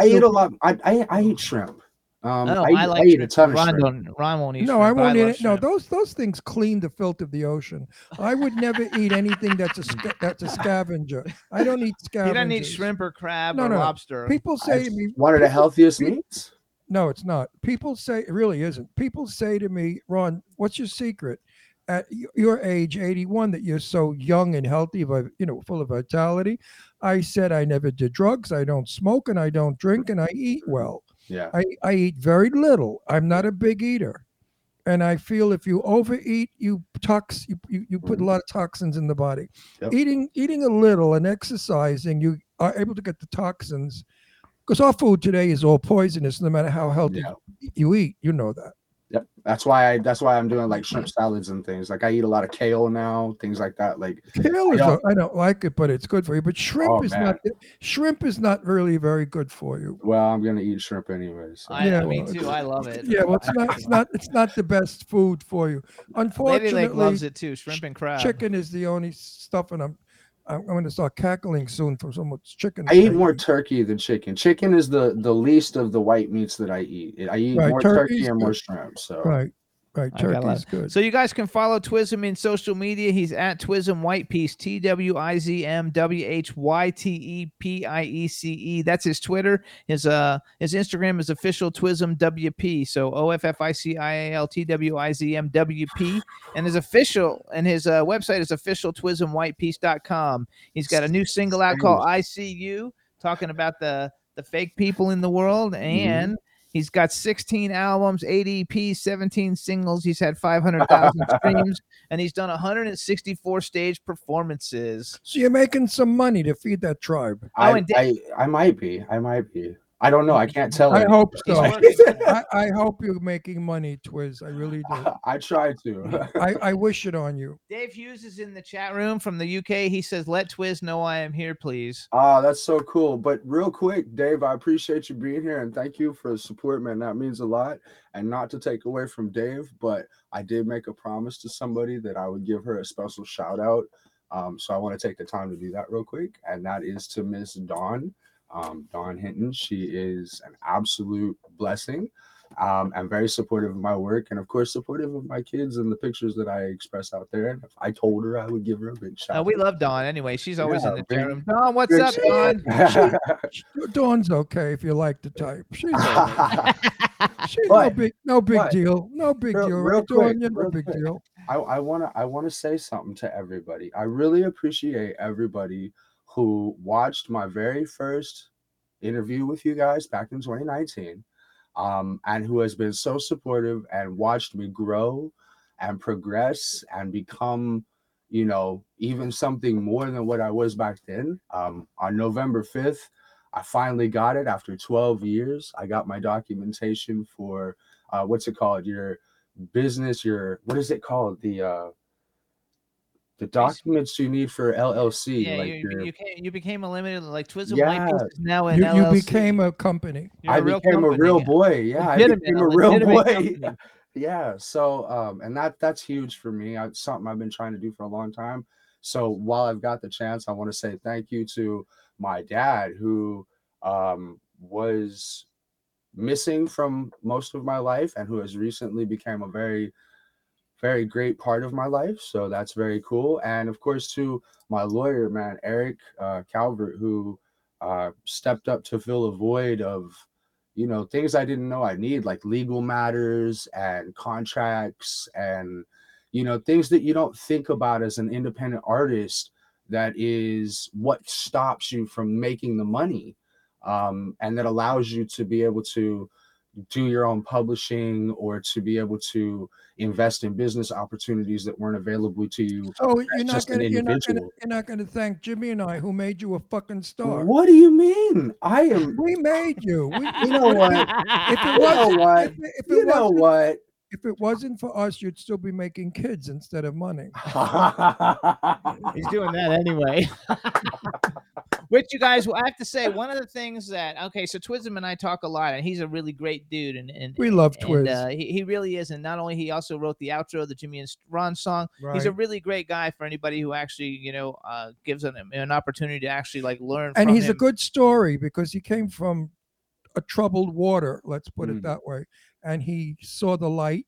ate a lot. I ate shrimp. I eat a ton of shrimp. Ron won't eat shrimp. I won't eat it. No, those things clean the filth of the ocean. I would never eat anything that's a scavenger. I don't eat scavengers. You don't eat shrimp or crab or lobster. People say to me, one of the healthiest meats? No, it's not. People say it really isn't. People say to me, Ron, what's your secret? At your age, 81, that you're so young and healthy, full of vitality. I said I never did drugs. I don't smoke and I don't drink and I eat well. Yeah, I eat very little. I'm not a big eater, and I feel if you overeat, you put a lot of toxins in the body. Yep. Eating a little and exercising, you are able to get the toxins, because our food today is all poisonous, no matter how healthy you eat. You know that. Yep, that's why I'm doing like shrimp salads and things. Like I eat a lot of kale now, things like that. Like kale, I don't like it, but it's good for you. But shrimp is not really very good for you. Well, I'm gonna eat shrimp anyways. So. Yeah, me too. I love it. Yeah, well, it's not the best food for you. Unfortunately, Lady Lake loves it too. Shrimp and crab. Chicken is the only stuff, and I'm going to start cackling soon from so much chicken. I eat more turkey than chicken. Chicken is the least of the white meats that I eat. I eat more turkey and more shrimp. So right, turkey's good. So you guys can follow Twizm in social media. He's at Twizm Whyte Piece, TwizmWhytepiece. That's his Twitter. His Instagram is official Twizm WP. So OFFICIALTWIZMWP, and his official and his website is official TwizmWhitepiece.com. He's got a new single out called "I See You," talking about the fake people in the world and. Mm-hmm. He's got 16 albums, 8 EPs, 17 singles. He's had 500,000 streams, and he's done 164 stage performances. So you're making some money to feed that tribe. I might be. I don't know. I can't tell. I hope so. I hope you're making money, Twiz. I really do. I try to. I wish it on you. Dave Hughes is in the chat room from the UK. He says, "Let Twiz know I am here, please." Ah, that's so cool. But real quick, Dave, I appreciate you being here and thank you for the support, man. That means a lot. And not to take away from Dave, but I did make a promise to somebody that I would give her a special shout out. So I want to take the time to do that real quick, and that is to Miss Dawn. Dawn Hinton. She is an absolute blessing. I'm very supportive of my work and, of course, supportive of my kids and the pictures that I express out there. And if I told her I would give her a big shout. We love Dawn anyway. She's always in the chat room. Dawn, what's up, Dawn? Dawn's okay if you like the type. She's no big deal. No big deal. No big deal. I want to say something to everybody. I really appreciate everybody who watched my very first interview with you guys back in 2019, and who has been so supportive and watched me grow and progress and become, even something more than what I was back then. On November 5th, I finally got it after 12 years. I got my documentation for, your business, what is it called? The documents you need for LLC. Yeah, you became a limited, like Twizm Whyte Piece is now an LLC. You became a company. I became a real boy. Yeah, I became a real boy. Yeah. So, and that's huge for me. It's something I've been trying to do for a long time. So while I've got the chance, I want to say thank you to my dad, who was missing from most of my life and who has recently become a very, very great part of my life. So that's very cool. And of course, to my lawyer, man, Eric Calvert, who stepped up to fill a void of, things I didn't know I need, like legal matters and contracts and, things that you don't think about as an independent artist. That is what stops you from making the money, and that allows you to be able to do your own publishing or to be able to invest in business opportunities that weren't available to you. Oh, you're not going to thank Jimmy and I, who made you a fucking star. What do you mean? We made you. You know what? If it wasn't for us, you'd still be making kids instead of money. He's doing that anyway. Which, you guys, I have to say, one of the things that, okay, so Twizm and I talk a lot, and he's a really great dude. And we love Twiz. And, he really is. And not only, he also wrote the outro, the Jimmy and Ron song. Right. He's a really great guy for anybody who actually, gives an opportunity to actually learn from him. And he's a good story because he came from a troubled water, let's put it that way. And he saw the light,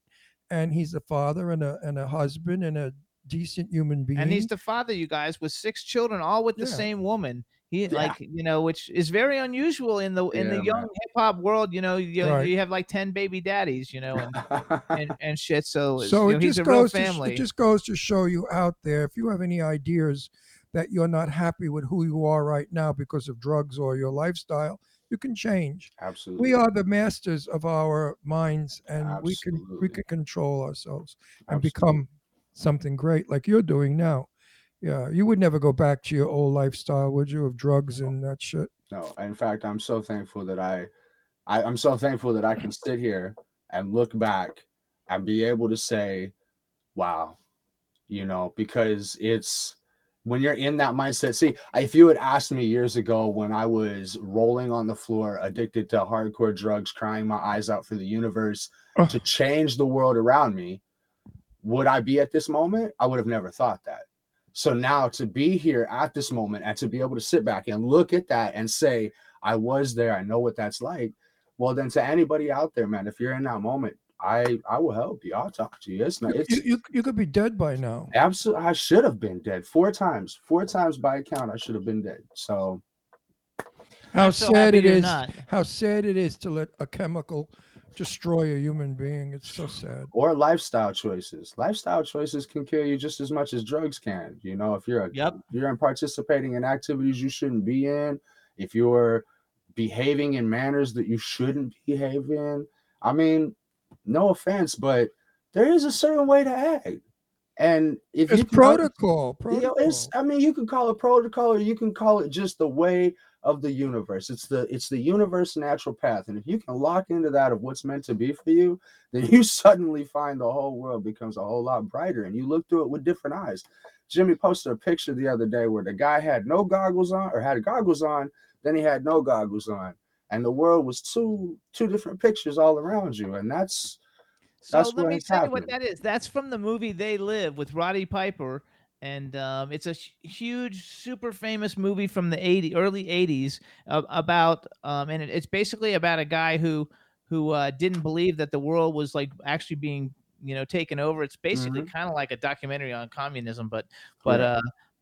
and he's a father and a husband and a decent human being. And he's the father, you guys, with 6 children, all with the same woman. Which is very unusual in the young hip hop world. You have 10 baby daddies, and shit. So he's a real family. It just goes to show you out there, if you have any ideas that you're not happy with who you are right now because of drugs or your lifestyle, you can change. Absolutely. We are the masters of our minds, and we can control ourselves and become something great like you're doing now. Yeah. You would never go back to your old lifestyle, would you, of drugs and that shit? No. In fact, I'm so thankful that I can sit here and look back and be able to say, wow, because it's, when you're in that mindset, see, if you had asked me years ago when I was rolling on the floor, addicted to hardcore drugs, crying my eyes out for the universe to change the world around me, would I be at this moment? I would have never thought that. So now to be here at this moment and to be able to sit back and look at that and say, I was there, I know what that's like. Well, then to anybody out there, man, if you're in that moment, I will help you. I'll talk to you. It's not. You could be dead by now. Absolutely, I should have been dead 4 times. 4 times by account, I should have been dead. So, how sad it is to let a chemical destroy a human being. It's so sad. Or lifestyle choices. Lifestyle choices can kill you just as much as drugs can. If you're participating in activities you shouldn't be in, if you're behaving in manners that you shouldn't behave in. I mean, no offense, but there is a certain way to act, and if it's protocol. You can call it protocol, or you can call it just the way of the universe. It's the universe natural path, and if you can lock into that of what's meant to be for you, then you suddenly find the whole world becomes a whole lot brighter, and you look through it with different eyes. Jimmy posted a picture the other day where the guy had no goggles on, or had goggles on, then he had no goggles on. And the world was two different pictures all around you. And that's so let me tell you what that is. That's from the movie They Live with Roddy Piper. And it's a huge, super famous movie from the early 80s about and it's basically about a guy who didn't believe that the world was actually being, taken over. It's basically kind of like a documentary on communism, But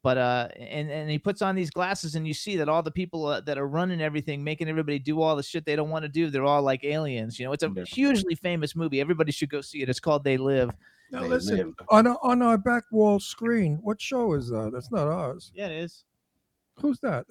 he puts on these glasses, and you see that all the people that are running everything, making everybody do all the shit they don't want to do, they're all like aliens. It's a hugely famous movie. Everybody should go see it. It's called They Live. Now listen, on our back wall screen, what show is that? That's not ours. Yeah, it is. Who's that?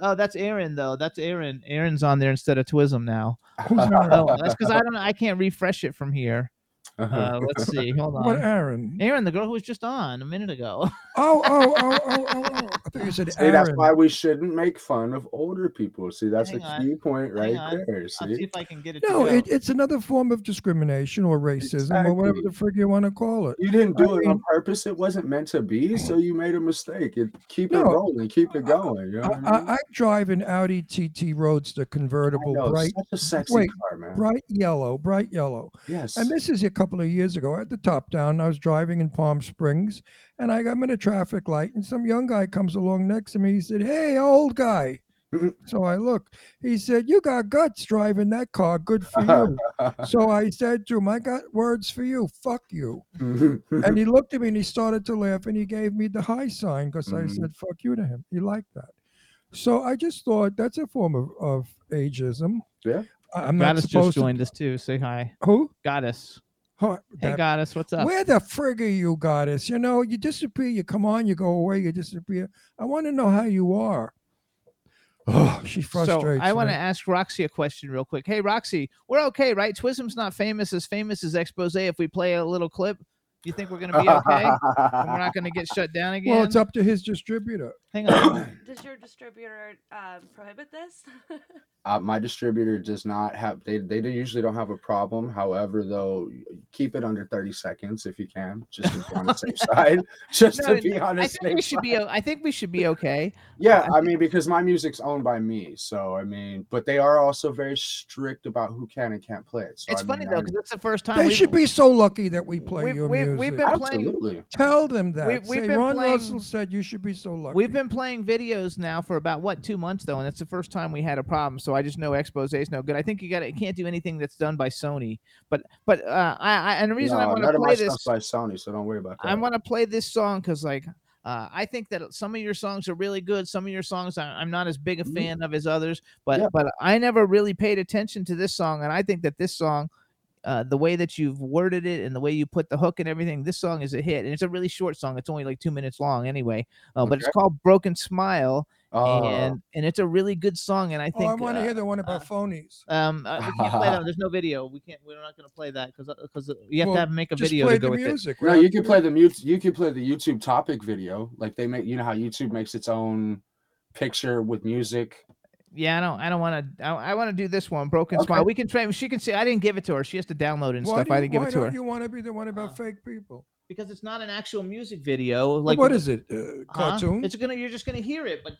That's Erin, though. That's Erin. Erin's on there instead of Twizm now. That's because I can't refresh it from here. Let's see. Hold on. What Erin? Erin, the girl who was just on a minute ago. Oh. I thought you said Erin. That's why we shouldn't make fun of older people. See, that's key point right there. See? I'll see if I can get it. No, it's another form of discrimination or racism or whatever the frig you want to call it. You didn't do it on purpose. It wasn't meant to be. So you made a mistake. Keep it rolling. Keep it going. I drive an Audi TT Roadster convertible, bright. Such a sexy car, man. Bright yellow. Yes. And this is a couple of years ago at the top down. I was driving in Palm Springs, and I'm in a traffic light, and some young guy comes along next to me. He said, "Hey, old guy." So I look. He said, "You got guts driving that car. Good for you." So I said to him, "I got words for you. Fuck you." And he looked at me, and he started to laugh, and he gave me the high sign because I said, "Fuck you" to him. He liked that. So I just thought that's a form of ageism. Yeah. I'm Goddess not supposed just joined to... us too. Say hi. Who? Goddess. Hey, Goddess, what's up? Where the frig are you, Goddess? You disappear, you come on, you go away, you disappear. I want to know how you are. Oh, she frustrates me. So I want to ask Roxy a question real quick. Hey, Roxy, we're okay, right? Twism's not famous as Expose. If we play a little clip, you think we're going to be okay? And we're not going to get shut down again? Well, it's up to his distributor. Hang on. Does your distributor prohibit this? My distributor does not have, they usually don't have a problem. However, though, keep it under 30 seconds if you can, just to be on the safe side. Just to be on the safe side. I think we should be okay. Yeah, I mean, because my music's owned by me. So, I mean, but they are also very strict about who can and can't play it. So, it's funny, though, because it's the first time. They should be so lucky that we play your music. We've been absolutely playing. Tell them that. Ron Russell said you should be so lucky. We've been playing videos now for about, 2 months, though, and it's the first time we had a problem. So I just know Expose is no good. I think you can't do anything that's done by Sony. And the reason I want to play this stuff by Sony, so don't worry about that. I want to play this song because, I think that some of your songs are really good. Some of your songs I'm not as big a fan of as others. But I never really paid attention to this song, and I think that this song. The way that you've worded it and the way you put the hook and everything, this song is a hit. And it's a really short song. It's only 2 minutes long anyway. But it's called Broken Smile. And it's a really good song. And I think I want to hear the one about phonies. We can't play that. There's no video. We're not going to play that because you have to make a video to go with music. It. No, you can play the YouTube topic video. Like they make, how YouTube makes its own picture with music. Yeah, I don't want to. I want to do this one, Broken Smile. We can try. She can see. I didn't give it to her. She has to download and stuff. I didn't give it to her. Why do you want to be the one about fake people? Because it's not an actual music video. Like what is it? Cartoon? It's gonna. You're just gonna hear it, but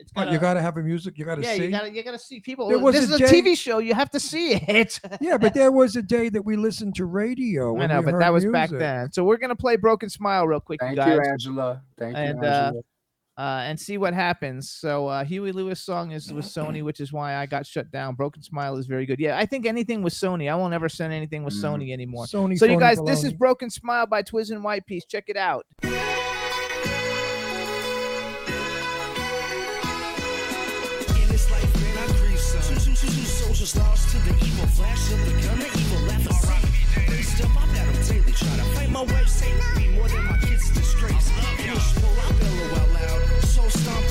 it's. But you gotta have a music. You gotta see. You gotta see people. This is a TV show. You have to see it. Yeah, but there was a day that we listened to radio. I know, but that was music back then. So we're gonna play Broken Smile real quick. Thank you, Angela. Thank you, Angela. And see what happens. So Huey Lewis' song is with Sony, which is why I got shut down. Broken Smile is very good. Yeah, I think anything with Sony. I won't ever send anything with Sony anymore. Sony, so you guys, This is Broken Smile by Twizm Whyte Piece. Check it out. In this life, man, I agree, son. Two soldiers lost to the evil flash of the gun, the evil laughing. All right, they step up at them daily, try to fight my website, me more than my kids' disgrace.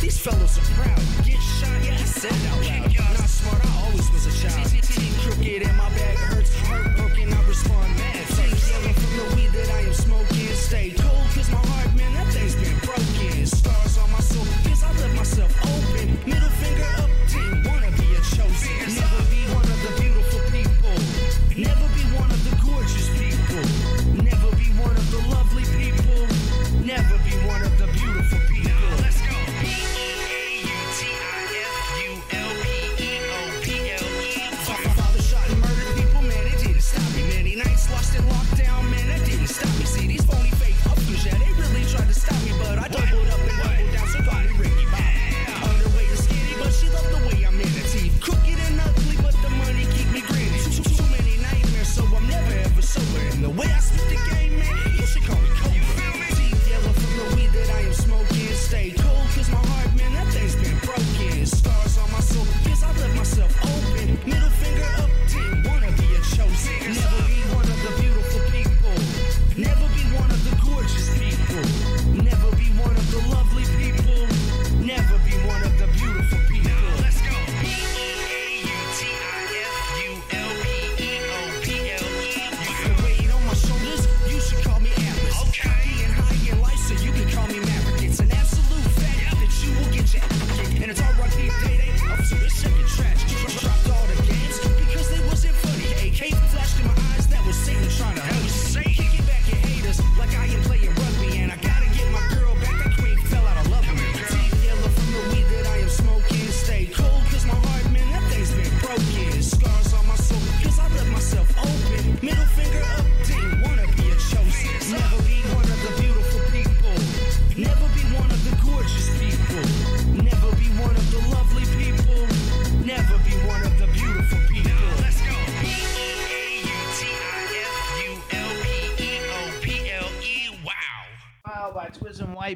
These fellows are proud. Get shot, yeah, I said out loud. Not smart, I always was a child. Team crooked and my back hurts. Heartbroken, I respond mad. Thanks, yelling from the weed that I am smoking. Stay cold, cause my heart, man, that thing's been broken. Stars on my soul, cause I left myself open. Middle finger up, team, wanna be a chosen. Never be one of the beautiful people. Never be one of the gorgeous people. Never be one of the lovely people. Never be one of the beautiful people.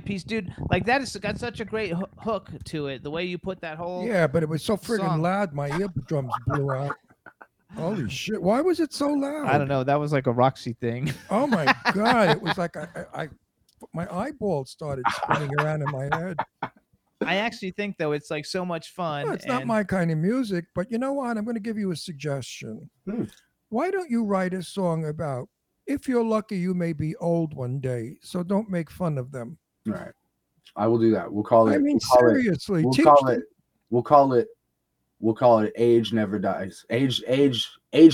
Piece, dude, like that has got such a great hook to it. The way you put that whole but it was so friggin' loud, my eardrums blew out. Holy shit! Why was it so loud? I don't know. That was like a Roxy thing. Oh my god! It was like my eyeball started spinning around in my head. I actually think, though, it's like so much fun. Well, it's not my kind of music, but you know what? I'm going to give you a suggestion. Why don't you write a song about, if you're lucky, you may be old one day, so don't make fun of them. Right. I will do that. We'll call it. I mean, seriously. We'll call it Age Never Dies. Age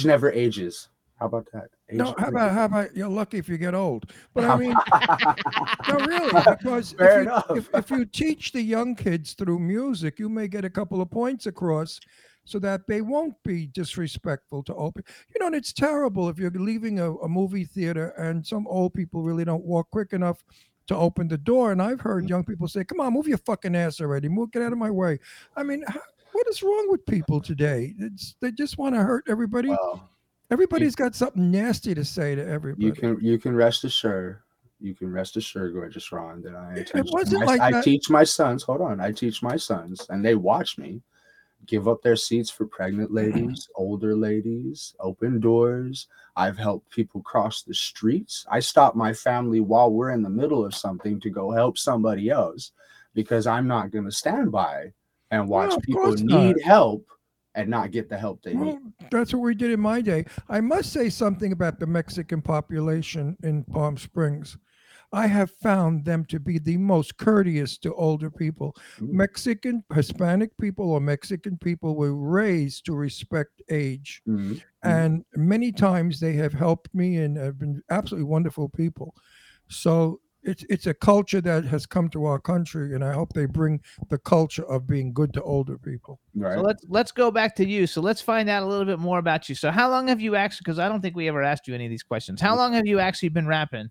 never ages. How about that? How about you're lucky if you get old? But I mean, no, really, because if you teach the young kids through music, you may get a couple of points across so that they won't be disrespectful to old people. You know, and it's terrible if you're leaving a movie theater and some old people really don't walk quick enough to open the door. And I've heard young people say, come on, move your fucking ass already. Get out of my way. I mean, what is wrong with people today? They just want to hurt everybody. Well, everybody's got something nasty to say to everybody. You can rest assured, gorgeous Ron, that I teach my sons, and they watch me give up their seats for pregnant ladies, older ladies, open doors. I've helped people cross the streets. I stop my family while we're in the middle of something to go help somebody else, because I'm not going to stand by and watch people need help and not get the help they need. That's what we did in my day. I must say something about the Mexican population in Palm Springs. I have found them to be the most courteous to older people. Mexican, Hispanic people or Mexican people were raised to respect age. Mm-hmm. And many times they have helped me and have been absolutely wonderful people. So it's a culture that has come to our country, and I hope they bring the culture of being good to older people. Right. So let's go back to you. So let's find out a little bit more about you. So how long have you actually, because I don't think we ever asked you any of these questions. How long have you actually been rapping?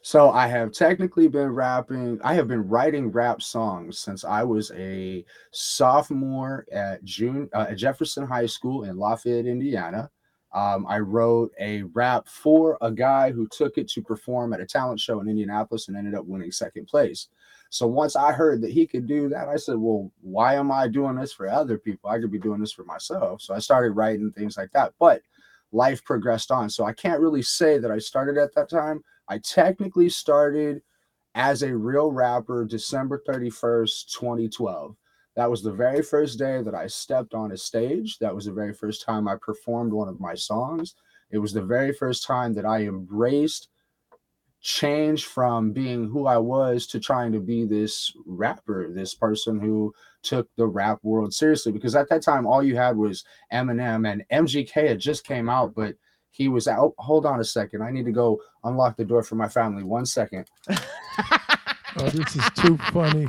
So I have technically been rapping. I have been writing rap songs since I was a sophomore at Jefferson High School in Lafayette, Indiana. I wrote a rap for a guy who took it to perform at a talent show in Indianapolis and ended up winning second place. So once I heard that he could do that, I said, well, why am I doing this for other people? I could be doing this for myself. So I started writing things like that, but life progressed on. So I can't really say that I started at that time. I technically started as a real rapper December 31st, 2012. That was the very first day that I stepped on a stage. That was the very first time I performed one of my songs. It was the very first time that I embraced change from being who I was to trying to be this rapper, this person who took the rap world seriously. Because at that time, all you had was Eminem, and MGK had just came out, but he was out. Oh, hold on a second. I need to go unlock the door for my family. 1 second. Oh, this is too funny.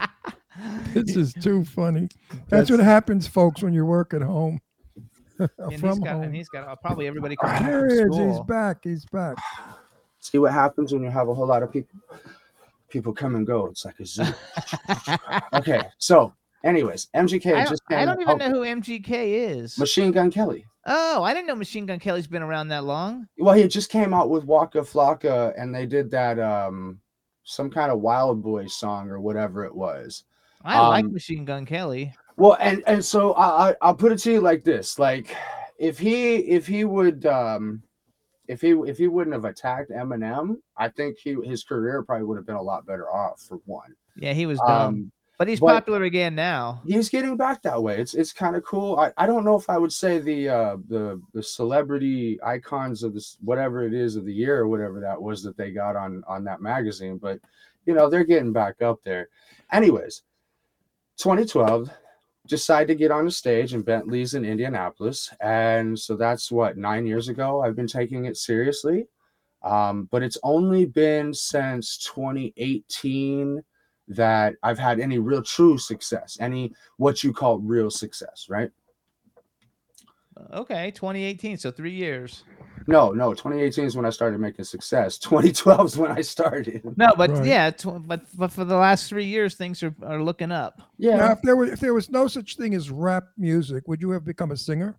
This is too funny. That's what happens, folks, when you work at home. And he's got probably everybody coming there from school. He's back. See what happens when you have a whole lot of people. People come and go. It's like a zoo. Okay, so anyways, MGK. I don't even know who MGK is. Machine Gun Kelly. Oh, I didn't know Machine Gun Kelly's been around that long. Well, he just came out with Waka Flocka, and they did that some kind of Wild Boy song or whatever it was. I like Machine Gun Kelly. Well, and so I'll put it to you like this: like if he wouldn't have attacked Eminem, I think his career probably would have been a lot better off. For one, yeah, he was dumb, but he's popular again now. He's getting back that way. It's kind of cool. I don't know if I would say the celebrity icons of this, whatever it is, of the year or whatever that was that they got on that magazine, but you know they're getting back up there. Anyways, 2012, decided to get on the stage in Bentley's in Indianapolis. And so that's 9 years ago. I've been taking it seriously. But it's only been since 2018 that I've had any real true success, any what you call real success, right? Okay, 2018, so 3 years. No, 2018 is when I started making success. 2012 is when I started. No, but right. Yeah, but for the last 3 years, things are looking up. Yeah. Now, if there was no such thing as rap music, would you have become a singer?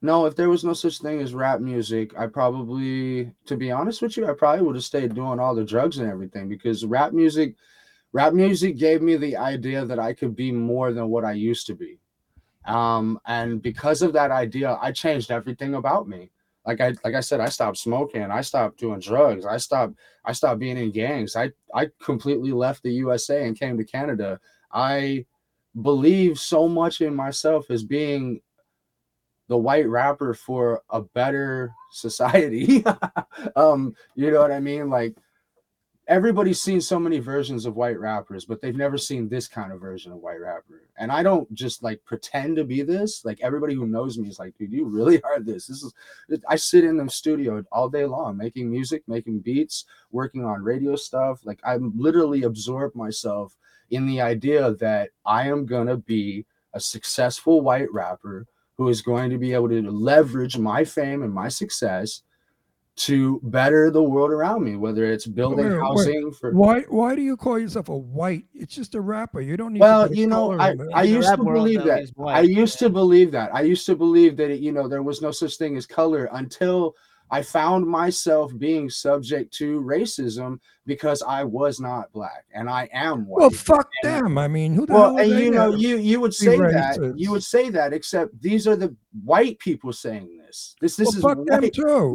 No, if there was no such thing as rap music, to be honest with you, I probably would have stayed doing all the drugs and everything, because rap music gave me the idea that I could be more than what I used to be. And because of that idea, I changed everything about me. Like I said, I stopped smoking. I stopped doing drugs. I stopped being in gangs. I completely left the USA and came to Canada. I believe so much in myself as being the white rapper for a better society. You know what I mean? Like, everybody's seen so many versions of white rappers, but they've never seen this kind of version of white rapper. And I don't just like pretend to be this. Like, everybody who knows me is like, dude, you really are this. This is, I sit in the studio all day long, making music, making beats, working on radio stuff. Like, I literally absorb myself in the idea that I am going to be a successful white rapper who is going to be able to leverage my fame and my success to better the world around me, whether it's building housing for... Why do you call yourself a white? It's just a rapper. You don't need to... Well, you know, I used to believe that. I used to believe that. I used to believe that, you know, there was no such thing as color until I found myself being subject to racism because I was not black and I am white. Well, fuck them. I mean, who the hell are they? Well, you know, you would say that. You would say that, except these are the white people saying this. This is fuck them too.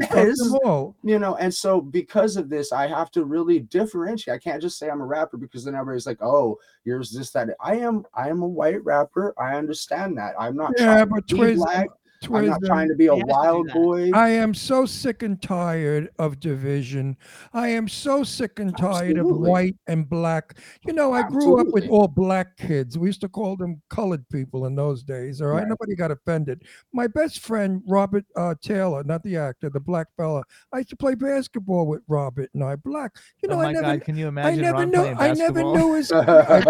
You know, and so because of this, I have to really differentiate. I can't just say I'm a rapper because then everybody's like, "Oh, here's this that." I am a white rapper. I understand that. I'm not trying to be black. I'm not trying to be a wild boy. I am so sick and tired of division. I am so sick and tired of white and black. You know, I grew up with all black kids. We used to call them colored people in those days. All right. Nobody got offended. My best friend, Robert Taylor, not the actor, the black fella. I used to play basketball with Robert and I black. You know, God, can you imagine? I never knew his I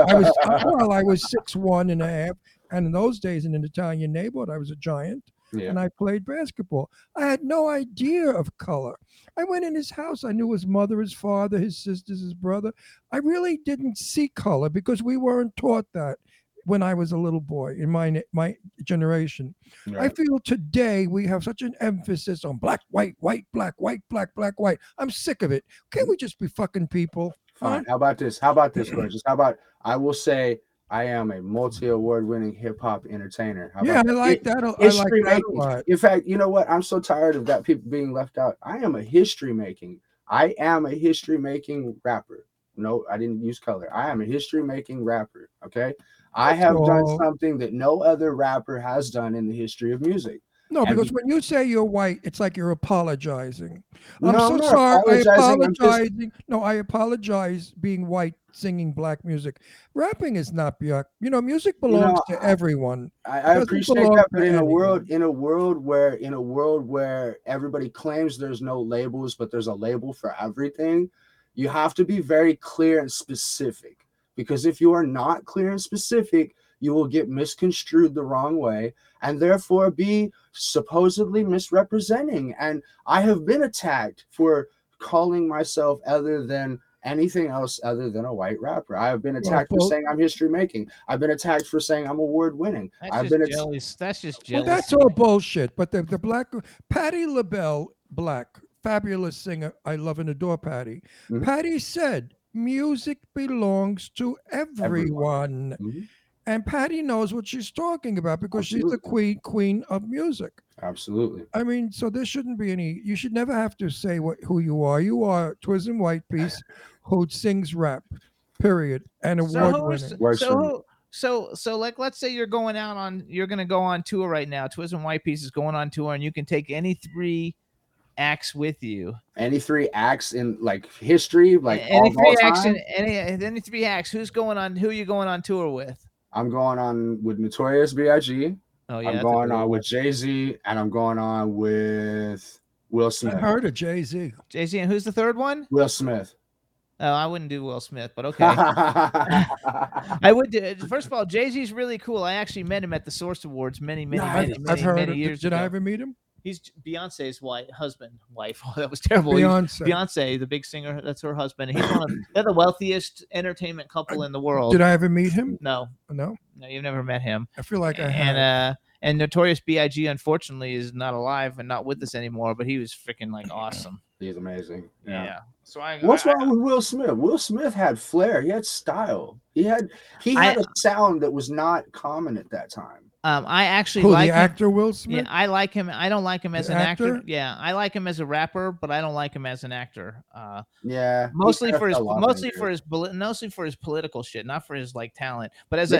was 6'1" and a half. And in those days in an Italian neighborhood, I was a giant. Yeah. And I played basketball. I had no idea of color. I went in his house. I knew his mother, his father, his sisters, his brother. I really didn't see color because we weren't taught that when I was a little boy in my generation. Right. I feel today we have such an emphasis on black, white, black, white. I'm sick of it. Can't we just be fucking people? Fine. How about this? How about this, gorgeous? How about I will say I am a multi-award-winning hip-hop entertainer. I like that. I like that. In fact, you know what? I'm so tired of that people being left out. I am a history-making rapper. No, I didn't use color. I am a history-making rapper, okay? I have done something that no other rapper has done in the history of music. No, because when you say you're white, it's like you're apologizing. I apologize being white, singing black music. Rapping is not black. You know, music belongs to everyone. I appreciate that, but in a world where everybody claims there's no labels, but there's a label for everything, you have to be very clear and specific. Because if you are not clear and specific, you will get misconstrued the wrong way and therefore be supposedly misrepresenting. And I have been attacked for calling myself other than anything else other than a white rapper. I have been attacked for saying I'm history making. I've been attacked for saying I'm award winning. That's just jealous. Well, that's all bullshit. But the black Patti LaBelle, black, fabulous singer. I love and adore Patti. Mm-hmm. Patti said, music belongs to everyone. Mm-hmm. And Patti knows what she's talking about because she's the queen of music. Absolutely. I mean, so there shouldn't be any. You should never have to say who you are. You are Twizm Whyte Piece who sings rap, period, and award winning. So like, let's say you're going to go on tour right now. Twizm Whyte Piece is going on tour, and you can take any three acts with you. Any three acts in like history, like any three acts. Who are you going on tour with? I'm going on with Notorious B.I.G. Oh, yeah, I'm going on with Jay-Z, and I'm going on with Will Smith. I heard of Jay-Z. Jay-Z, and who's the third one? Will Smith. Oh, I wouldn't do Will Smith, but okay. I would do. First of all, Jay-Z's really cool. I actually met him at the Source Awards many years ago. Did I ever meet him? He's Beyonce's wife. Oh, that was terrible. Beyonce, the big singer, that's her husband. He's they're the wealthiest entertainment couple in the world. Did I ever meet him? No, you've never met him. I feel like I have. And Notorious B.I.G., unfortunately, is not alive and not with us anymore, but he was freaking like awesome. He's amazing. Yeah. So what's wrong with Will Smith? Will Smith had flair. He had style. He had a sound that was not common at that time. I actually like the actor Will Smith. Yeah, I like him. I don't like him as an actor. Yeah, I like him as a rapper, but I don't like him as an actor. Yeah, mostly for his political shit, not for his like talent. But as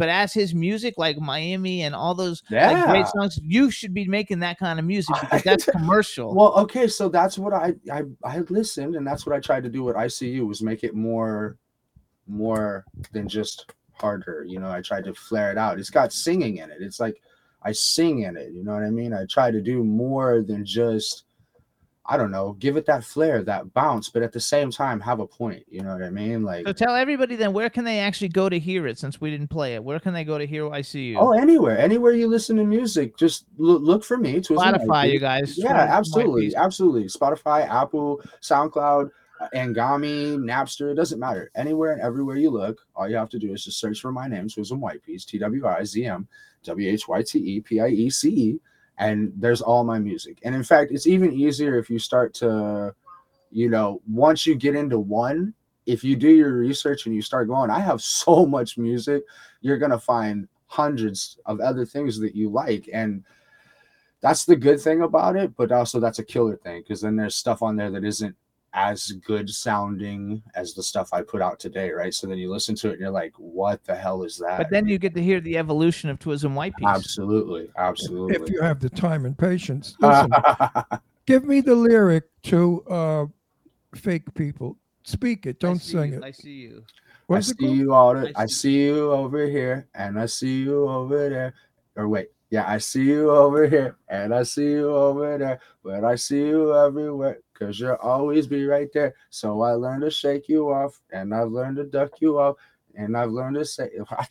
as his music, like Miami and all those like, great songs, you should be making that kind of music because that's commercial. Well, okay, so that's what I listened, and that's what I tried to do with ICU, was make it more than just harder, you know. I tried to flare it out. It's got singing in it. It's like I sing in it, you know what I mean? I try to do more than just, I don't know, give it that flair, that bounce, but at the same time have a point, you know what I mean? Like, so tell everybody then, where can they actually go to hear it, since we didn't play it? Where can they go to hear ICU? Oh, anywhere you listen to music, just look for me. Spotify, you guys. Yeah, absolutely. Spotify, Apple, SoundCloud, Angami, Napster, it doesn't matter. Anywhere and everywhere you look, all you have to do is just search for my name, Twizm Whyte Piece, TwizmWhytepiece, and there's all my music. And in fact, it's even easier if you start to, you know, once you get into one, if you do your research and you start going, I have so much music, you're going to find hundreds of other things that you like. And that's the good thing about it, but also that's a killer thing, because then there's stuff on there that isn't as good sounding as the stuff I put out today, right? So then you listen to it and you're like, what the hell is that? But then you get to hear the evolution of Twizm Whyte Piece. Absolutely. If you have the time and patience. Listen, give me the lyric to Fake People. Speak it, don't sing it. I see you. I see you over here and I see you over there. I see you over here and I see you over there, but I see you everywhere, 'cause you'll always be right there. So I learned to shake you off, and I've learned to duck you off, and I've learned to say, I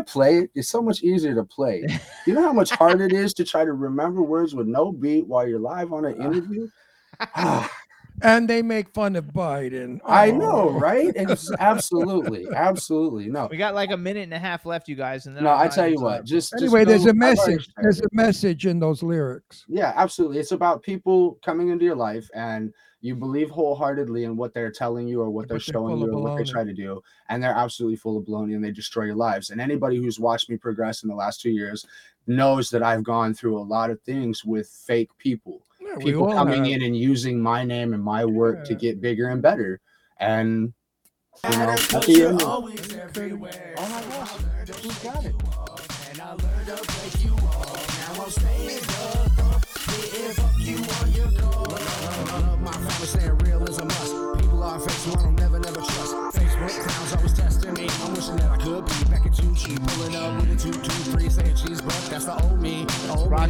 play it? It's so much easier to play. You know how much harder it is to try to remember words with no beat while you're live on an interview? And they make fun of Biden. Oh. I know, right? It's absolutely. No, we got like a minute and a half left, you guys. And then I tell you what. Just anyway, there's a message. There's a message in those lyrics. Yeah, absolutely. It's about people coming into your life and you believe wholeheartedly in what they're telling you or what they're showing you or what they try to do. And they're absolutely full of baloney and they destroy your lives. And anybody who's watched me progress in the last 2 years knows that I've gone through a lot of things with fake people. Yeah, people coming in and using my name and my work to get bigger and better. And, you know, always everywhere. Oh my gosh, you got it. And I learned to break you off. Now I'm staying up. If you on your call. My family saying real is a must. People are fake, one will never trust. Facebook clowns always testing me. I'm wishing that I could be back at Tucci. Pulling up with a 223, saying cheese, but that's the old me. That's right.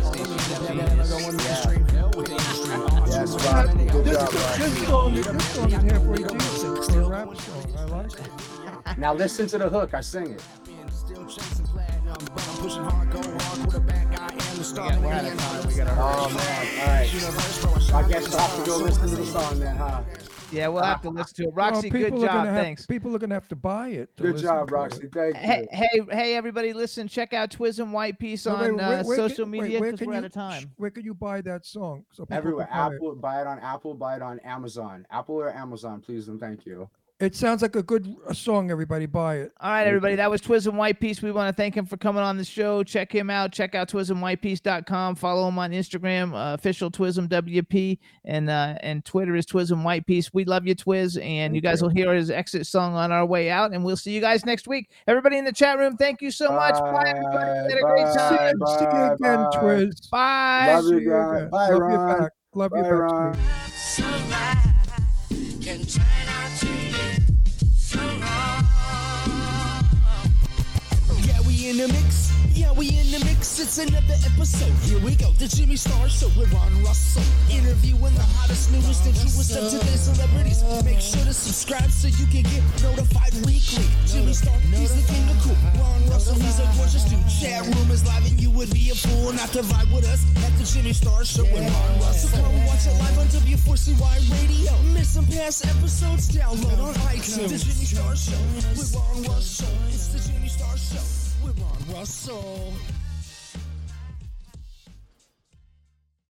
Now listen to the hook. I sing it. We're out of time. We got to hurry. Oh, man. All right. I guess we'll have to go listen to the song then, huh? Yeah, we'll have to listen to it. Roxy, good job. Thanks. People are going to have to buy it. Good job, Roxy. Thank you. Hey, everybody, listen. Check out Twizm Whyte Piece on social media because we're out of time. Where can you buy that song? Everywhere. Apple. Buy it on Apple. Buy it on Amazon. Apple or Amazon, please and thank you. It sounds like a good song, everybody. Buy it. All right, everybody. That was Twizm Whyte Piece. We want to thank him for coming on the show. Check him out. Check out TwizmWhitePiece.com. Follow him on Instagram, official Twizm WP, and Twitter is Twizm Whyte Piece. We love you, Twiz, and you guys will hear his exit song on our way out, and we'll see you guys next week. Everybody in the chat room, thank you so much. Bye, everybody. Had a great time. See you again, Twiz. Bye. Love you guys. Bye, Ron. Love you back. In the mix, it's another episode. Here we go, the Jimmy Star Show with Ron Russell. Interviewing the hottest, newest, and truest up to date celebrities. Make sure to subscribe so you can get notified weekly. Jimmy Star, he's the king of cool. Ron Russell, he's a gorgeous dude. Chat room is live and you would be a fool not to vibe with us at the Jimmy Star Show with Ron Russell. So come watch it live on W4CY Radio. Missing past episodes, download on iTunes. The Jimmy Star Show with Ron Russell. It's the Jimmy Star Show with Ron Russell.